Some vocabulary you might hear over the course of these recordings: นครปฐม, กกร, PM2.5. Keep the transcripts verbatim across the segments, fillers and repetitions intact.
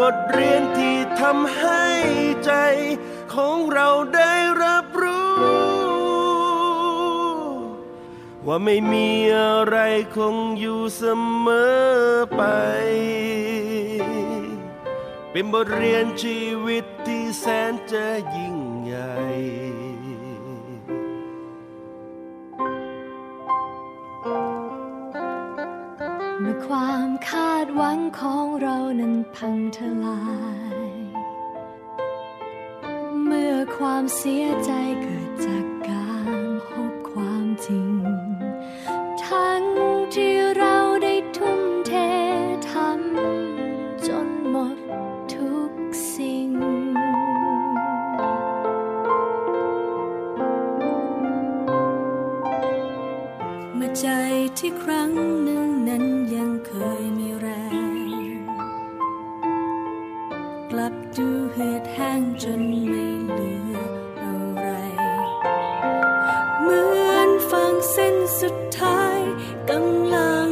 บทเรียนที่ทำให้ใจของเราได้รับรู้ว่าไม่มีอะไรคงอยู่เสมอไปเป็นบทเรียนชีวิตที่แสนจะยิ่งใหญ่เมื่อความคาดหวังของเรานั้นพังทลายเมื่อความเสียใจเกิดจากการพบความจริงทั้งที่เราได้ทุ่มเททำจนหมดทุกสิ่งเมื่อใจที่ครั้งหนึ่งนั้นยังเคยมีแรงกลับดูเหือดแห้งจนไม่เหลืออะไรเหมือนฟางเส้นสุดท้ายกำลัง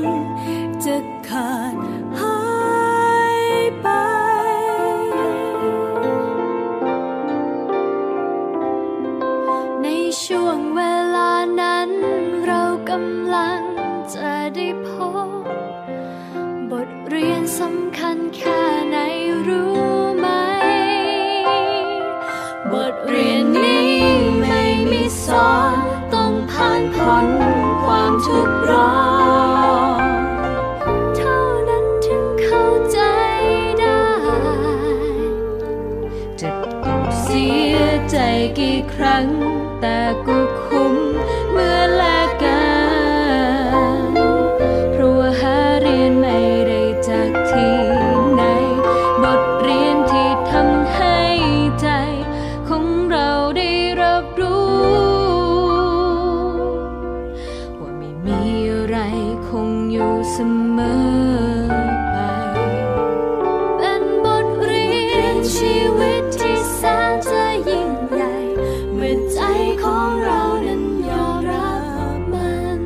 จะขาดหายไปในช่วงเวลานั้นเรากำลังจะได้พบบทเรียนสำคัญแค่ไหนรู้ไหมบทเรียนนี้ไม่มีสอนต้องผ่านพ้นความทุกข์ร้อนเท่านั้นถึงเข้าใจได้จะเสียใจกี่ครั้งแต่ก็คุ้มเมื่อแลกกันเพราะว่าหาเรียนไม่ได้จากที่ไหนบทเรียนที่ทำให้ใจของเราได้รับรู้ว่าไม่มีอะไรคงอยู่เสมอไปเป็นบทเรียนชีวิตที่แสนจะยิ่งใหญ่เมื่อใจของเรานั้นยอมรับมัน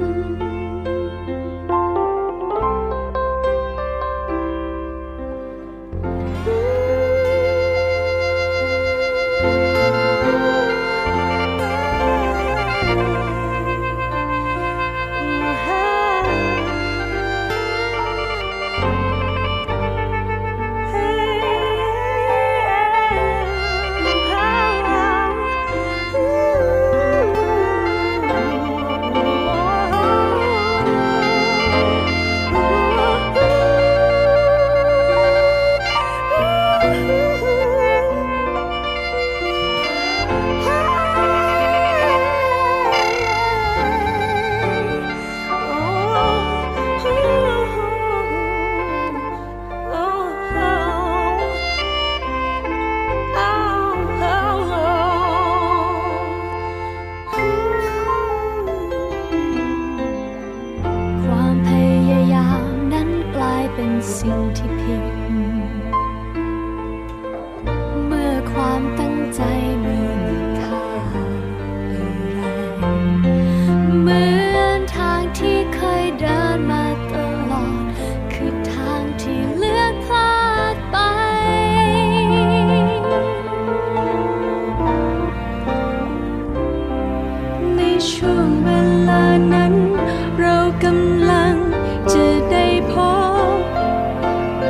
สิ่งที่ผิดเมื่อความตั้งใจไม่มีค่าอะไรเหมือนทางที่เคยเดินมาตลอดคือทางที่เลือกพลาดไปในช่วงเวลานั้นเรากำลังจะได้พบ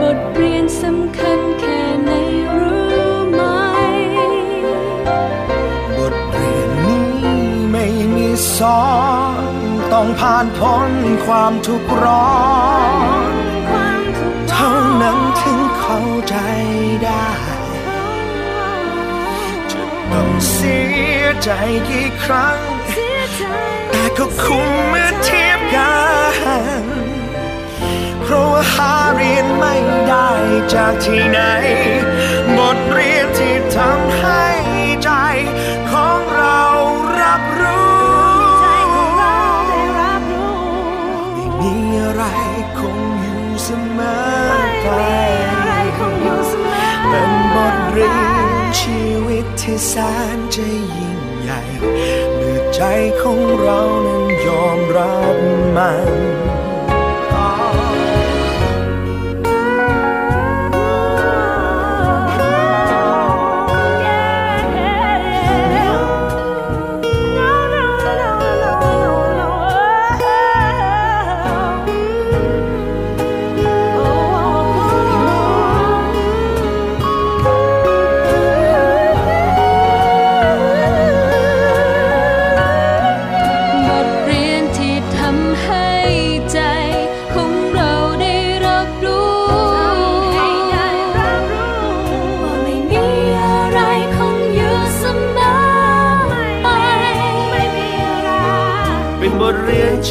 บทเรียนสำคัญแค่ไหนรู้ไหมบทเรียนนี้ไม่มีสอนต้องผ่านพ้นความทุกข์ร้อนเท่านั้นถึงเข้าใจได้จะ ต้องเสียใจกี่ครั้งแต่ก็คุ้มเมื่อเทียบกันเพราะว่าหาเรียนไม่ได้จากที่ไหนบทเรียนที่ทำให้ใจของเรารับรู้ไม่มีอะไรคงอยู่เสมอไปเป็นบทเรียนชีวิตที่แสนจะยิ่งใหญ่เมื่อใจของเรานั้นยอมรับมัน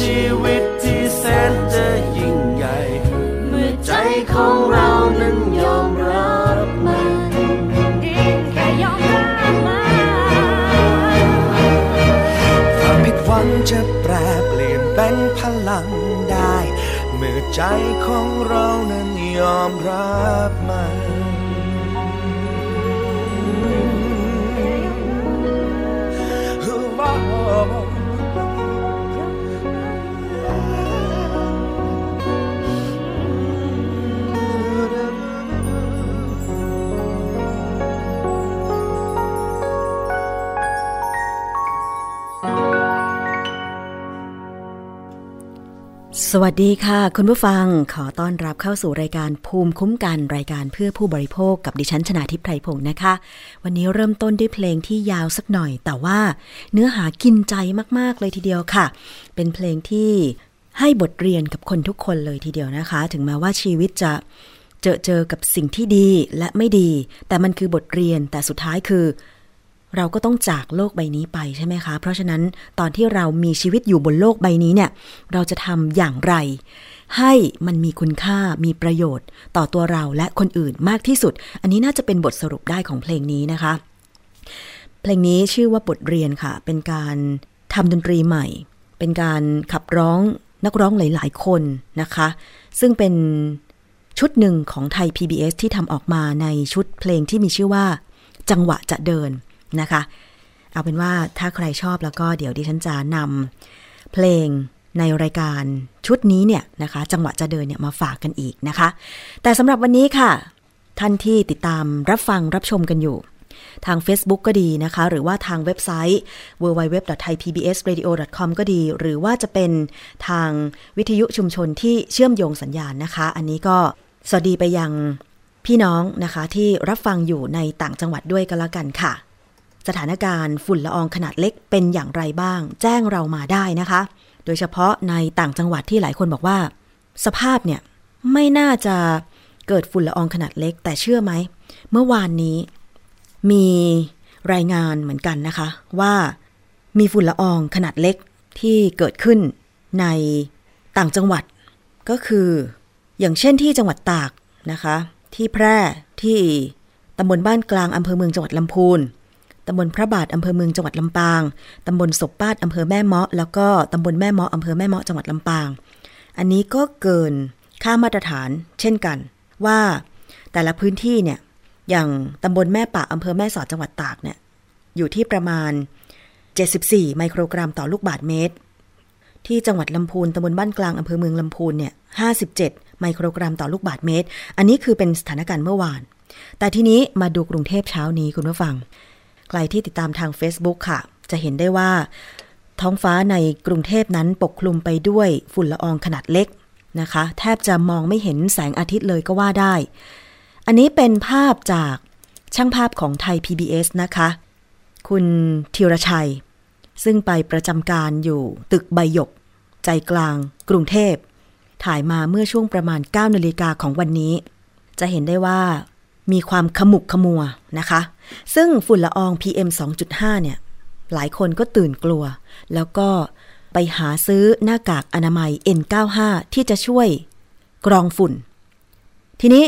ชีวิตที่แสนจะยิ่งใหญ่เมื่อใจของเรานั้นยอมรับมันแค่ยอมรับมันความผิดหวังจะแปรเปลี่ยนเป็นพลังได้เมื่อใจของเรานั้นยอมรับมันสวัสดีค่ะคุณผู้ฟังขอต้อนรับเข้าสู่รายการภูมิคุ้มกันรายการเพื่อผู้บริโภคกับดิฉันชนาธิป ไพรพงศ์นะคะวันนี้เริ่มต้นด้วยเพลงที่ยาวสักหน่อยแต่ว่าเนื้อหากินใจมากๆเลยทีเดียวค่ะเป็นเพลงที่ให้บทเรียนกับคนทุกคนเลยทีเดียวนะคะถึงแม้ว่าชีวิตจะเจอเจอกับสิ่งที่ดีและไม่ดีแต่มันคือบทเรียนแต่สุดท้ายคือเราก็ต้องจากโลกใบนี้ไปใช่ไหมคะเพราะฉะนั้นตอนที่เรามีชีวิตอยู่บนโลกใบนี้เนี่ยเราจะทำอย่างไรให้มันมีคุณค่ามีประโยชน์ต่อตัวเราและคนอื่นมากที่สุดอันนี้น่าจะเป็นบทสรุปได้ของเพลงนี้นะคะเพลงนี้ชื่อว่าบทเรียนค่ะเป็นการทำดนตรีใหม่เป็นการขับร้องนักร้องหลายๆคนนะคะซึ่งเป็นชุดหนึ่งของไทย พี บี เอส ที่ทำออกมาในชุดเพลงที่มีชื่อว่าจังหวะจะเดินนะคะเอาเป็นว่าถ้าใครชอบแล้วก็เดี๋ยวดิฉันจะนำเพลงในรายการชุดนี้เนี่ยนะคะจังหวะจะเดินเนี่ยมาฝากกันอีกนะคะแต่สำหรับวันนี้ค่ะท่านที่ติดตามรับฟังรับชมกันอยู่ทาง Facebook ก็ดีนะคะหรือว่าทางเว็บไซต์ ดับเบิลยู ดับเบิลยู ดับเบิลยู ดอท ไทย พี บี เอส เรดิโอ ดอท คอม ก็ดีหรือว่าจะเป็นทางวิทยุชุมชนที่เชื่อมโยงสัญญาณนะคะอันนี้ก็สวัสดีไปยังพี่น้องนะคะที่รับฟังอยู่ในต่างจังหวัดด้วยกันละกันค่ะสถานการณ์ฝุ่นละอองขนาดเล็กเป็นอย่างไรบ้างแจ้งเรามาได้นะคะโดยเฉพาะในต่างจังหวัดที่หลายคนบอกว่าสภาพเนี่ยไม่น่าจะเกิดฝุ่นละอองขนาดเล็กแต่เชื่อไหมเมื่อวานนี้มีรายงานเหมือนกันนะคะว่ามีฝุ่นละอองขนาดเล็กที่เกิดขึ้นในต่างจังหวัดก็คืออย่างเช่นที่จังหวัดตากนะคะที่แพร่ที่ตำบลบ้านกลางอำเภอเมืองจังหวัดลำพูนตำบลพระบาทอำเภอเมืองจังหวัดลำปางตำบลศพปาดอำเภอแม่เมาะแล้วก็ตำบลแม่เมาะอำเภอแม่เมาะจังหวัดลำปางอันนี้ก็เกินค่ามาตรฐานเช่นกันว่าแต่ละพื้นที่เนี่ยอย่างตำบลแม่ปะอำเภอแม่สอดจังหวัดตากเนี่ยอยู่ที่ประมาณเจ็ดสิบสี่ไมโครกรัมต่อลูกบาศก์เมตรที่จังหวัดลำพูนตำบลบ้านกลางอำเภอเมืองลำพูนเนี่ยห้าสิบเจ็ดไมโครกรัมต่อลูกบาศก์เมตรอันนี้คือเป็นสถานการณ์เมื่อวานแต่ทีนี้มาดูกรุงเทพเช้านี้คุณผู้ฟังใครที่ติดตามทาง Facebook ค่ะจะเห็นได้ว่าท้องฟ้าในกรุงเทพนั้นปกคลุมไปด้วยฝุ่นละอองขนาดเล็กนะคะแทบจะมองไม่เห็นแสงอาทิตย์เลยก็ว่าได้อันนี้เป็นภาพจากช่างภาพของไทย พี บี เอส นะคะคุณธีรชัยซึ่งไปประจำการอยู่ตึกใบหยกใจกลางกรุงเทพถ่ายมาเมื่อช่วงประมาณ เก้านาฬิกาของวันนี้จะเห็นได้ว่า มีความขมุกขมัวนะคะซึ่งฝุ่นละออง พี เอ็ม สองจุดห้า เนี่ยหลายคนก็ตื่นกลัวแล้วก็ไปหาซื้อหน้ากากอนามัย เอ็น เก้าสิบห้า ที่จะช่วยกรองฝุ่นทีนี้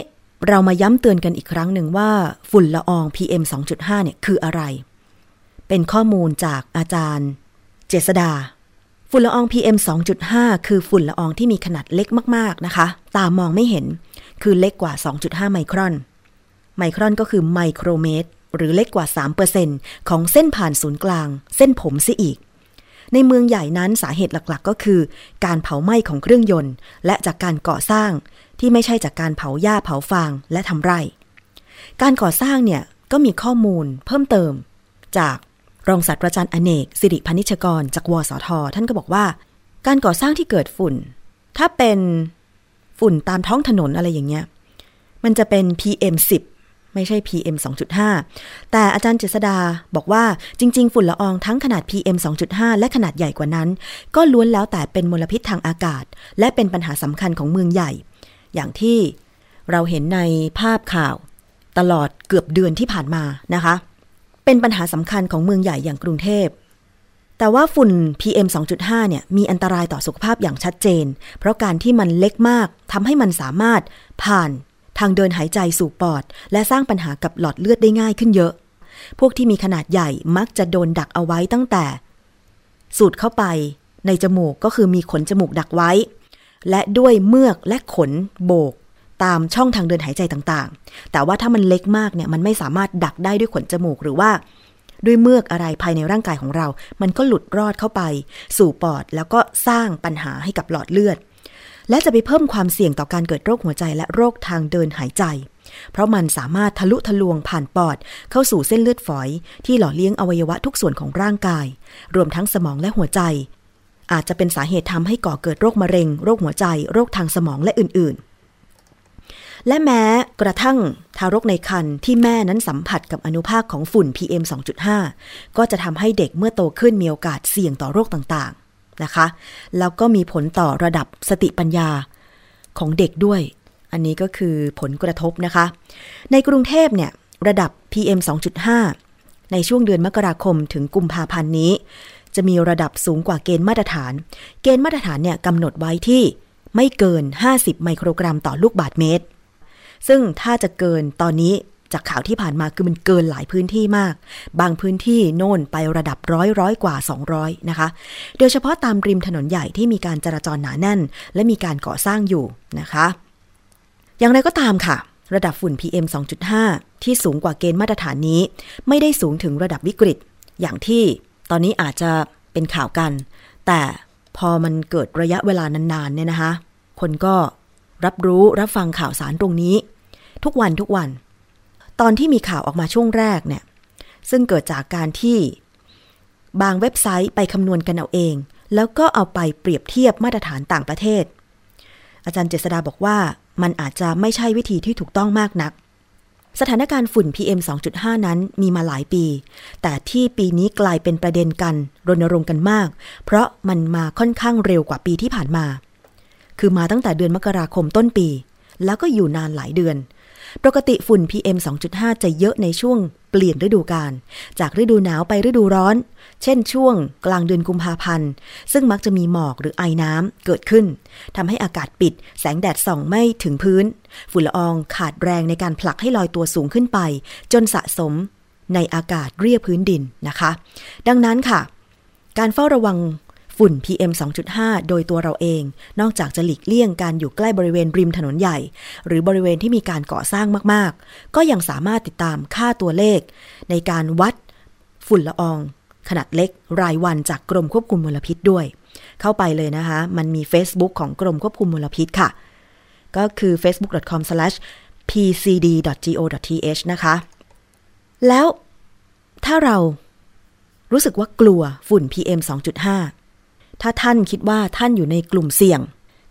เรามาย้ำเตือนกันอีกครั้งหนึ่งว่าฝุ่นละออง พี เอ็ม สองจุดห้า เนี่ยคืออะไรเป็นข้อมูลจากอาจารย์เจษฎาฝุ่นละออง พี เอ็ม สองจุดห้า คือฝุ่นละอองที่มีขนาดเล็กมากๆนะคะตามองไม่เห็นคือเล็กกว่า สองจุดห้า ไมครอนไมครอนก็คือไมโครเมตรหรือเล็กกว่า สามเปอร์เซ็นต์ ของเส้นผ่านศูนย์กลางเส้นผมซิอีกในเมืองใหญ่นั้นสาเหตุหลักๆก็คือการเผาไหม้ของเครื่องยนต์และจากการก่อสร้างที่ไม่ใช่จากการเผาหญ้าเผาฟางและทำไร่การก่อสร้างเนี่ยก็มีข้อมูลเพิ่มเติมจากรองศาสตราจารย์อเนกสิริพนิชกรจากวสท.ท่านก็บอกว่าการก่อสร้างที่เกิดฝุ่นถ้าเป็นฝุ่นตามท้องถนนอะไรอย่างเงี้ยมันจะเป็น พี เอ็ม สิบไม่ใช่ พี เอ็ม สองจุดห้า แต่อาจารย์เจษฎาบอกว่าจริงๆฝุ่นละอองทั้งขนาด พี เอ็ม สองจุดห้า และขนาดใหญ่กว่านั้นก็ล้วนแล้วแต่เป็นมลพิษทางอากาศและเป็นปัญหาสำคัญของเมืองใหญ่อย่างที่เราเห็นในภาพข่าวตลอดเกือบเดือนที่ผ่านมานะคะเป็นปัญหาสำคัญของเมืองใหญ่อย่างกรุงเทพแต่ว่าฝุ่น พี เอ็ม สองจุดห้า เนี่ยมีอันตรายต่อสุขภาพอย่างชัดเจนเพราะการที่มันเล็กมากทำให้มันสามารถผ่านทางเดินหายใจสู่ปอดและสร้างปัญหากับหลอดเลือดได้ง่ายขึ้นเยอะพวกที่มีขนาดใหญ่มักจะโดนดักเอาไว้ตั้งแต่สูดเข้าไปในจมูกก็คือมีขนจมูกดักไว้และด้วยเมือกและขนโบกตามช่องทางเดินหายใจต่างๆแต่ว่าถ้ามันเล็กมากเนี่ยมันไม่สามารถดักได้ด้วยขนจมูกหรือว่าด้วยเมือกอะไรภายในร่างกายของเรามันก็หลุดรอดเข้าไปสู่ปอดแล้วก็สร้างปัญหาให้กับหลอดเลือดและจะไปเพิ่มความเสี่ยงต่อการเกิดโรคหัวใจและโรคทางเดินหายใจเพราะมันสามารถทะลุทะลวงผ่านปอดเข้าสู่เส้นเลือดฝอยที่หล่อเลี้ยงอวัยวะทุกส่วนของร่างกายรวมทั้งสมองและหัวใจอาจจะเป็นสาเหตุทำให้ก่อเกิดโรคมะเร็งโรคหัวใจโรคทางสมองและอื่นๆและแม้กระทั่งทารกในครรภ์ที่แม่นั้นสัมผัสกับอนุภาคของฝุ่น พี เอ็ม สองจุดห้า ก็จะทำให้เด็กเมื่อโตขึ้นมีโอกาสเสี่ยงต่อโรคต่างๆนะคะแล้วก็มีผลต่อระดับสติปัญญาของเด็กด้วยอันนี้ก็คือผลกระทบนะคะในกรุงเทพเนี่ยระดับ พี เอ็ม สองจุดห้า ในช่วงเดือนมกราคมถึงกุมภาพันธ์นี้จะมีระดับสูงกว่าเกณฑ์มาตรฐานเกณฑ์มาตรฐานเนี่ยกำหนดไว้ที่ไม่เกินห้าสิบไมโครกรัมต่อลูกบาศก์เมตรซึ่งถ้าจะเกินตอนนี้จากข่าวที่ผ่านมาคือมันเกินหลายพื้นที่มากบางพื้นที่โน่นไประดับร้อยร้อยกว่าสองร้อยนะคะโดยเฉพาะตามริมถนนใหญ่ที่มีการจราจรหนาแน่นและมีการก่อสร้างอยู่นะคะอย่างไรก็ตามค่ะระดับฝุ่น พี เอ็ม สองจุดห้า ที่สูงกว่าเกณฑ์มาตรฐานนี้ไม่ได้สูงถึงระดับวิกฤตอย่างที่ตอนนี้อาจจะเป็นข่าวกันแต่พอมันเกิดระยะเวลานานๆเนี่ยนะคะคนก็รับรู้รับฟังข่าวสารตรงนี้ทุกวันทุกวันตอนที่มีข่าวออกมาช่วงแรกเนี่ยซึ่งเกิดจากการที่บางเว็บไซต์ไปคำนวณกันเอาเองแล้วก็เอาไปเปรียบเทียบมาตรฐานต่างประเทศอาจารย์เจษฎาบอกว่ามันอาจจะไม่ใช่วิธีที่ถูกต้องมากนักสถานการณ์ฝุ่น พี เอ็ม สองจุดห้า นั้นมีมาหลายปีแต่ที่ปีนี้กลายเป็นประเด็นกันรณรงค์กันมากเพราะมันมาค่อนข้างเร็วกว่าปีที่ผ่านมาคือมาตั้งแต่เดือนมกราคมต้นปีแล้วก็อยู่นานหลายเดือนปกติฝุ่น พี เอ็ม สองจุดห้า จะเยอะในช่วงเปลี่ยนฤดูกาลจากฤดูหนาวไปฤดูร้อนเช่นช่วงกลางเดือนกุมภาพันธ์ซึ่งมักจะมีหมอกหรือไอน้ำเกิดขึ้นทำให้อากาศปิดแสงแดดส่องไม่ถึงพื้นฝุ่นละอองขาดแรงในการผลักให้ลอยตัวสูงขึ้นไปจนสะสมในอากาศเรียบพื้นดินนะคะดังนั้นค่ะการเฝ้าระวังฝุ่น พี เอ็ม สองจุดห้า โดยตัวเราเองนอกจากจะหลีกเลี่ยงการอยู่ใกล้บริเวณริมถนนใหญ่หรือบริเวณที่มีการก่อสร้างมากๆก็ยังสามารถติดตามค่าตัวเลขในการวัดฝุ่นละอองขนาดเล็กรายวันจากกรมควบคุมมลพิษด้วยเข้าไปเลยนะคะมันมี Facebook ของกรมควบคุมมลพิษค่ะก็คือ เฟซบุ๊ก ดอท คอม สแลช พี ซี ดี ดอท โก ดอท ที เอช นะคะแล้วถ้าเรารู้สึกว่ากลัวฝุ่น พี เอ็ม สองจุดห้าถ้าท่านคิดว่าท่านอยู่ในกลุ่มเสี่ยง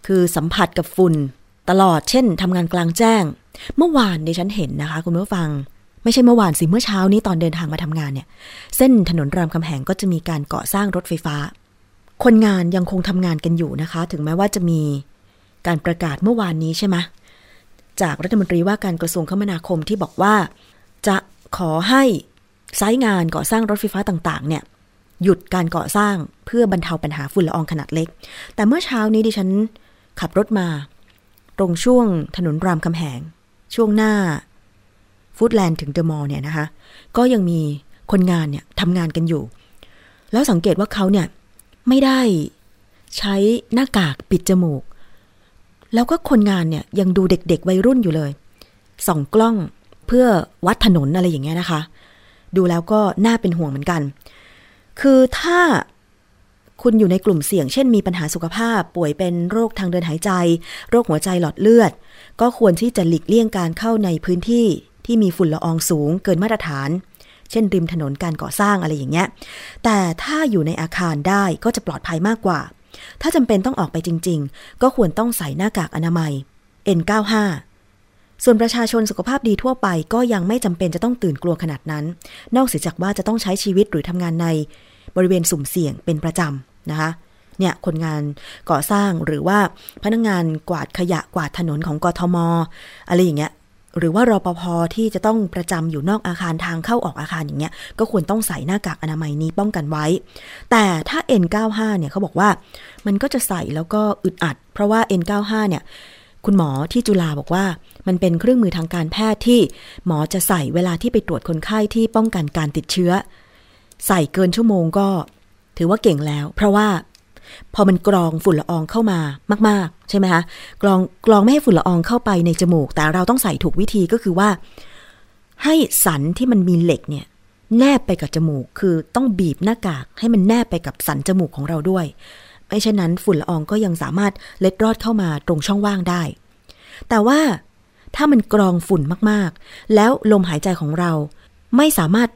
คือสัมผัสกับฝุ่นตลอดเช่นทำงานกลางแจ้งเมื่อวานดิฉันเห็นนะคะคุณผู้ฟังไม่ใช่เมื่อวานสิเมื่อเช้านี้ตอนเดินทางมาทำงานเนี่ยเส้นถนนรามคำแหงก็จะมีการก่อสร้างรถไฟฟ้าคนงานยังคงทำงานกันอยู่นะคะถึงแม้ว่าจะมีการประกาศเมื่อวานนี้ใช่ไหม จากรัฐมนตรีว่าการกระทรวงคมนาคมที่บอกว่าจะขอให้ไซต์งานก่อสร้างรถไฟฟ้าต่างๆเนี่ยหยุดการก่อสร้างเพื่อบรรเทาปัญหาฝุ่นละอองขนาดเล็กแต่เมื่อเช้านี้ดิฉันขับรถมาตรงช่วงถนนรามคำแหงช่วงหน้าฟูดแลนด์ถึงเดอะมอลล์เนี่ยนะคะก็ยังมีคนงานเนี่ยทำงานกันอยู่แล้วสังเกตว่าเขาเนี่ยไม่ได้ใช้หน้ากากปิดจมูกแล้วก็คนงานเนี่ยยังดูเด็กๆวัยรุ่นอยู่เลยส่องกล้องเพื่อวัดถนนอะไรอย่างเงี้ยนะคะดูแล้วก็น่าเป็นห่วงเหมือนกันคือถ้าคุณอยู่ในกลุ่มเสี่ยงเช่นมีปัญหาสุขภาพป่วยเป็นโรคทางเดินหายใจโรคหัวใจหลอดเลือดก็ควรที่จะหลีกเลี่ยงการเข้าในพื้นที่ที่มีฝุ่นละอองสูงเกินมาตรฐานเช่นริมถนนการก่อสร้างอะไรอย่างเงี้ยแต่ถ้าอยู่ในอาคารได้ก็จะปลอดภัยมากกว่าถ้าจำเป็นต้องออกไปจริงๆก็ควรต้องใส่หน้ากากอนามัย เอ็น เก้าสิบห้า ส่วนประชาชนสุขภาพดีทั่วไปก็ยังไม่จำเป็นจะต้องตื่นกลัวขนาดนั้นนอกเสียจากว่าจะต้องใช้ชีวิตหรือทำงานในบริเวณสุ่มเสี่ยงเป็นประจำนะคะเนี่ยคนงานก่อสร้างหรือว่าพนักงานกวาดขยะกวาดถนนของกทม.อะไรอย่างเงี้ยหรือว่ารปภ.ที่จะต้องประจำอยู่นอกอาคารทางเข้าออกอาคารอย่างเงี้ยก็ควรต้องใส่หน้ากากอนามัยนี้ป้องกันไว้แต่ถ้า เอ็น เก้าสิบห้า เนี่ยเขาบอกว่ามันก็จะใส่แล้วก็อึดอัดเพราะว่า เอ็น เก้าสิบห้า เนี่ยคุณหมอที่จุฬาบอกว่ามันเป็นเครื่องมือทางการแพทย์ที่หมอจะใส่เวลาที่ไปตรวจคนไข้ที่ป้องกันการติดเชื้อใส่เกินชั่วโมงก็ถือว่าเก่งแล้วเพราะว่าพอมันกรองฝุ่นละอองเข้ามามากๆใช่ไหมคะกรองกรองไม่ให้ฝุ่นละอองเข้าไปในจมูกแต่เราต้องใส่ถูกวิธีก็คือว่าให้สันที่มันมีเหล็กเนี่ยแนบไปกับจมูกคือต้องบีบหน้ากากให้มันแนบไปกับสันจมูกของเราด้วยไม่เช่นนั้นฝุ่นละอองก็ยังสามารถเล็ดรอดเข้ามาตรงช่องว่างได้แต่ว่าถ้ามันกรองฝุ่นมากๆแล้วลมหายใจของเราไม่สามารถ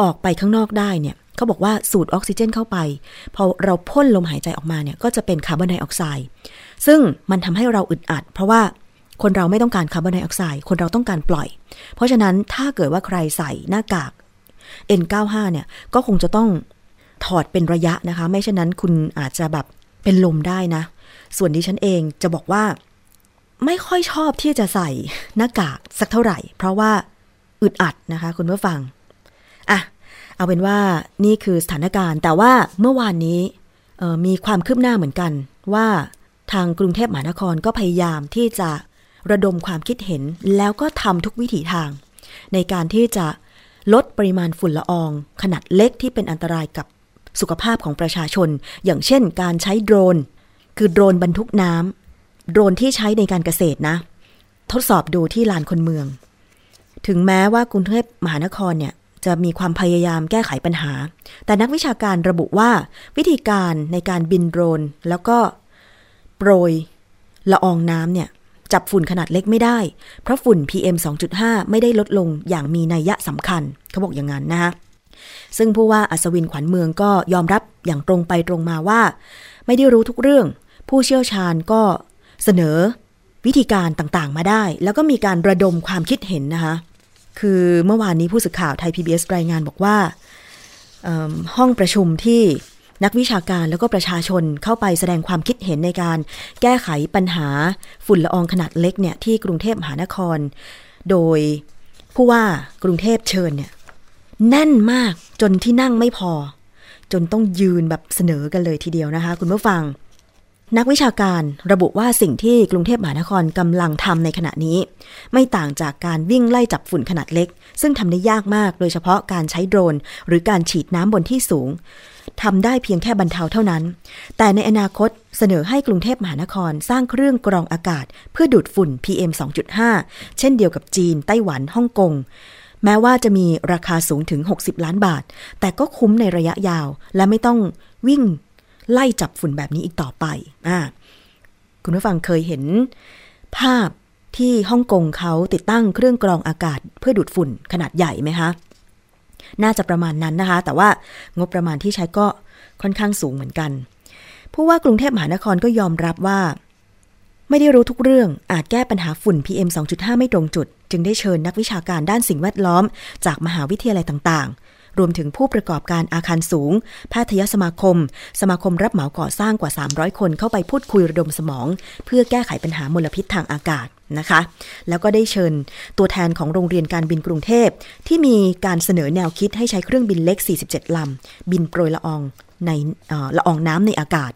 ออกไปข้างนอกได้เนี่ยเขาบอกว่าสูดออกซิเจนเข้าไปพอเราพ่นลมหายใจออกมาเนี่ยก็จะเป็นคาร์บอนไดออกไซด์ซึ่งมันทำให้เราอึดอัดเพราะว่าคนเราไม่ต้องการคาร์บอนไดออกไซด์คนเราต้องการปล่อยเพราะฉะนั้นถ้าเกิดว่าใครใส่หน้ากาก เอ็น เก้าสิบห้า เนี่ยก็คงจะต้องถอดเป็นระยะนะคะไม่เช่นนั้นคุณอาจจะแบบเป็นลมได้นะส่วนดิฉันเองจะบอกว่าไม่ค่อยชอบที่จะใส่หน้ากากสักเท่าไหร่เพราะว่าอึดอัดนะคะคุณผู้ฟังอ่ะเอาเป็นว่านี่คือสถานการณ์แต่ว่าเมื่อวานนี้มีความคืบหน้าเหมือนกันว่าทางกรุงเทพมหานครก็พยายามที่จะระดมความคิดเห็นแล้วก็ทำทุกวิถีทางในการที่จะลดปริมาณฝุ่นละอองขนาดเล็กที่เป็นอันตรายกับสุขภาพของประชาชนอย่างเช่นการใช้โดรนคือโดรนบรรทุกน้ำโดรนที่ใช้ในการเกษตรนะทดสอบดูที่ลานคนเมืองถึงแม้ว่ากรุงเทพมหานครเนี่ยจะมีความพยายามแก้ไขปัญหาแต่นักวิชาการระบุว่าวิธีการในการบินโดรนแล้วก็โปรยละอองน้ำเนี่ยจับฝุ่นขนาดเล็กไม่ได้เพราะฝุ่น พี เอ็ม สองจุดห้า ไม่ได้ลดลงอย่างมีนัยสำคัญเขาบอกอย่างนั้นนะคะซึ่งผู้ว่าอัศวินขวัญเมืองก็ยอมรับอย่างตรงไปตรงมาว่าไม่ได้รู้ทุกเรื่องผู้เชี่ยวชาญก็เสนอวิธีการต่างๆมาได้แล้วก็มีการระดมความคิดเห็นนะคะคือเมื่อวานนี้ผู้สื่อข่าวไทย พี บี เอส รายงานบอกว่าห้องประชุมที่นักวิชาการแล้วก็ประชาชนเข้าไปแสดงความคิดเห็นในการแก้ไขปัญหาฝุ่นละอองขนาดเล็กเนี่ยที่กรุงเทพมหานครโดยผู้ว่ากรุงเทพเชิญเนี่ยแน่นมากจนที่นั่งไม่พอจนต้องยืนแบบเสนอกันเลยทีเดียวนะคะคุณผู้ฟังนักวิชาการระบุว่าสิ่งที่กรุงเทพมหานครกำลังทำในขณะนี้ไม่ต่างจากการวิ่งไล่จับฝุ่นขนาดเล็กซึ่งทำได้ยากมากโดยเฉพาะการใช้โดรนหรือการฉีดน้ำบนที่สูงทำได้เพียงแค่บรรเทาเท่านั้นแต่ในอนาคตเสนอให้กรุงเทพมหานครสร้างเครื่องกรองอากาศเพื่อดูดฝุ่น พี เอ็ม สองจุดห้า เช่นเดียวกับจีนไต้หวันฮ่องกงแม้ว่าจะมีราคาสูงถึงหกสิบล้านบาทแต่ก็คุ้มในระยะยาวและไม่ต้องวิ่งไล่จับฝุ่นแบบนี้อีกต่อไปอ่าคุณผู้ฟังเคยเห็นภาพที่ฮ่องกงเขาติดตั้งเครื่องกรองอากาศเพื่อดูดฝุ่นขนาดใหญ่ไหมคะน่าจะประมาณนั้นนะคะแต่ว่างบประมาณที่ใช้ก็ค่อนข้างสูงเหมือนกันผู้ว่ากรุงเทพมหานครก็ยอมรับว่าไม่ได้รู้ทุกเรื่องอาจแก้ปัญหาฝุ่น พี เอ็ม สองจุดห้า ไม่ตรงจุดจึงได้เชิญนักวิชาการด้านสิ่งแวดล้อมจากมหาวิทยาลัยต่างๆ รวมถึงผู้ประกอบการอาคารสูงแพทยสมาคมสมาคมรับเหมาก่อสร้างกว่าสามร้อยคนเข้าไปพูดคุยระดมสมองเพื่อแก้ไขปัญหามลพิษทางอากาศนะคะแล้วก็ได้เชิญตัวแทนของโรงเรียนการบินกรุงเทพที่มีการเสนอแนวคิดให้ใช้เครื่องบินเล็กสี่สิบเจ็ดลำบินโปรยละอองในเอ่อละอองน้ำในอากาศ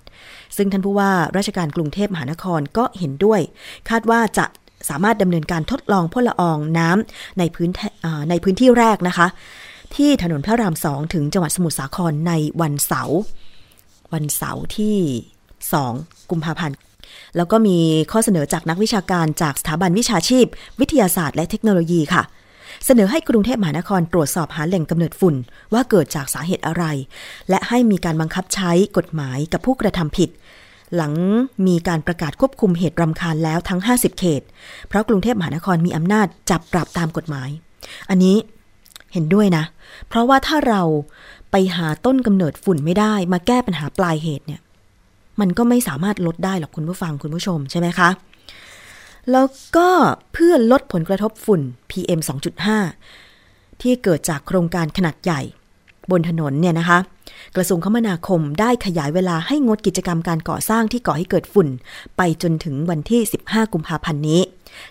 ซึ่งท่านผู้ว่าราชการกรุงเทพมหานครก็เห็นด้วยคาดว่าจะสามารถดำเนินการทดลองพ่นละอองน้ำในพื้นในพื้นที่แรกนะคะที่ถนนพระรามสองถึงจังหวัดสมุทรสาครในวันเสาร์วันเสาร์ที่สองกุมภาพันธ์แล้วก็มีข้อเสนอจากนักวิชาการจากสถาบันวิชาชีพวิทยาศาสตร์และเทคโนโลยีค่ะเสนอให้กรุงเทพมหานครตรวจสอบหาแหล่งกำเนิดฝุ่นว่าเกิดจากสาเหตุอะไรและให้มีการบังคับใช้กฎหมายกับผู้กระทำผิดหลังมีการประกาศควบคุมเหตุรำคาญแล้วทั้งห้าสิบเขตเพราะกรุงเทพมหานครมีอำนาจจับปรับตามกฎหมายอันนี้เห็นด้วยนะเพราะว่าถ้าเราไปหาต้นกำเนิดฝุ่นไม่ได้มาแก้ปัญหาปลายเหตุเนี่ยมันก็ไม่สามารถลดได้หรอกคุณผู้ฟังคุณผู้ชมใช่ไหมคะแล้วก็เพื่อลดผลกระทบฝุ่น พี เอ็ม สองจุดห้า ที่เกิดจากโครงการขนาดใหญ่บนถนนเนี่ยนะคะกระทรวงคมนาคมได้ขยายเวลาให้งดกิจกรรมการก่อสร้างที่ก่อให้เกิดฝุ่นไปจนถึงวันที่สิบห้ากุมภาพันธ์นี้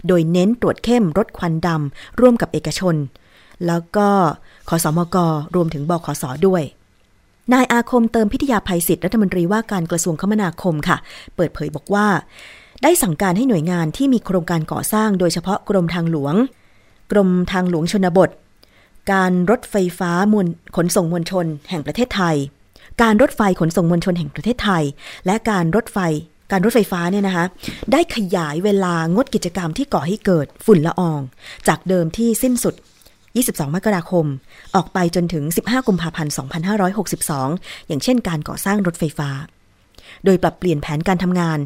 โดยเน้นตรวจเข้มลดควันดำร่วมกับเอกชนแล้วก็ขสมก.รวมถึงบขส.ด้วยนายอาคมเติมพิทยาภัยศิษย์รัฐมนตรีว่าการกระทรวงคมนาคมค่ะเปิดเผยบอกว่าได้สั่งการให้หน่วยงานที่มีโครงการก่อสร้างโดยเฉพาะกรมทางหลวงกรมทางหลวงชนบทการรถไฟฟ้ามวลขนส่งมวลชนแห่งประเทศไทยการรถไฟขนส่งมวลชนแห่งประเทศไทยและการรถไฟการรถไฟฟ้าเนี่ยนะคะได้ขยายเวลางดกิจกรรมที่ก่อให้เกิดฝุ่นละอองจากเดิมที่สิ้นสุดยี่สิบสองมกราคมออกไปจนถึงสิบห้ากุมภาพันธ์สองพันห้าร้อยหกสิบสองอย่างเช่นการก่อสร้างรถไฟฟ้าโดยปรับเปลี่ยนแผนการทำงาน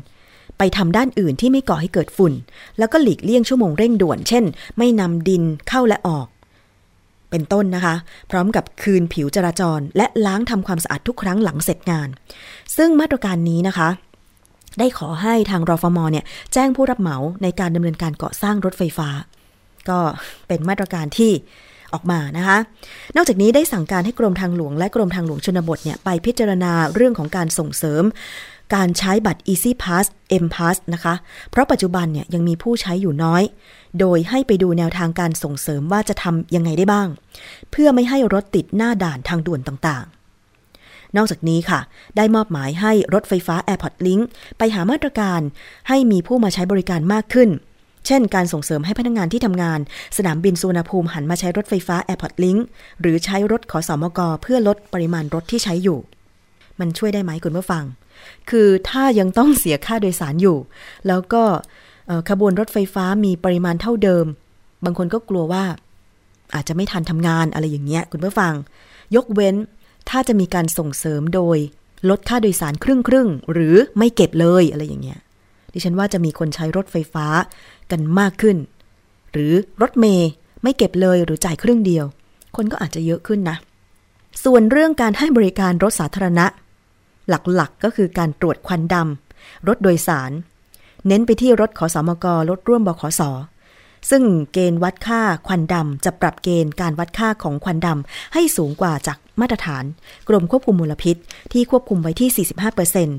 ไปทำด้านอื่นที่ไม่ก่อให้เกิดฝุ่นแล้วก็หลีกเลี่ยงชั่วโมงเร่งด่วนเช่นไม่นำดินเข้าและออกเป็นต้นนะคะพร้อมกับคืนผิวจราจรและล้างทำความสะอาดทุกครั้งหลังเสร็จงานซึ่งมาตรการนี้นะคะได้ขอให้ทางรฟม.เนี่ยแจ้งผู้รับเหมาในการดำเนินการก่อสร้างรถไฟฟ้าก็เป็นมาตรการที่ออกมานะคะนอกจากนี้ได้สั่งการให้กรมทางหลวงและกรมทางหลวงชนบทเนี่ยไปพิจารณาเรื่องของการส่งเสริมการใช้บัตร Easy Pass M Pass นะคะเพราะปัจจุบันเนี่ยยังมีผู้ใช้อยู่น้อยโดยให้ไปดูแนวทางการส่งเสริมว่าจะทำยังไงได้บ้างเพื่อไม่ให้รถติดหน้าด่านทางด่วนต่างๆนอกจากนี้ค่ะได้มอบหมายให้รถไฟฟ้า Airport Link ไปหามาตรการให้มีผู้มาใช้บริการมากขึ้นเช่นการส่งเสริมให้พนักงานที่ทำงานสนามบินสุวรรณภูมิหันมาใช้รถไฟฟ้า Airport Link หรือใช้รถขสมก.เพื่อลดปริมาณรถที่ใช้อยู่มันช่วยได้ไหมคุณผู้ฟังคือถ้ายังต้องเสียค่าโดยสารอยู่แล้วก็ขบวนรถไฟฟ้ามีปริมาณเท่าเดิมบางคนก็กลัวว่าอาจจะไม่ทันทำงานอะไรอย่างเงี้ยคุณผู้ฟังยกเว้นถ้าจะมีการส่งเสริมโดยลดค่าโดยสารครึ่งครึ่งหรือไม่เก็บเลยอะไรอย่างเงี้ยดิฉันว่าจะมีคนใช้รถไฟฟ้ากันมากขึ้นหรือรถเมล์ไม่เก็บเลยหรือจ่ายครึ่งเดียวคนก็อาจจะเยอะขึ้นนะส่วนเรื่องการให้บริการรถสาธารณะหลักๆ ก, ก็คือการตรวจควันดำรถโดยสารเน้นไปที่รถขสมก.รถร่วมบขส.ซึ่งเกณฑ์วัดค่าควันดำจะปรับเกณฑ์การวัดค่าของควันดำให้สูงกว่าจากมาตรฐานกรมควบคุมมลพิษที่ควบคุมไว้ที่ สี่สิบห้าเปอร์เซ็นต์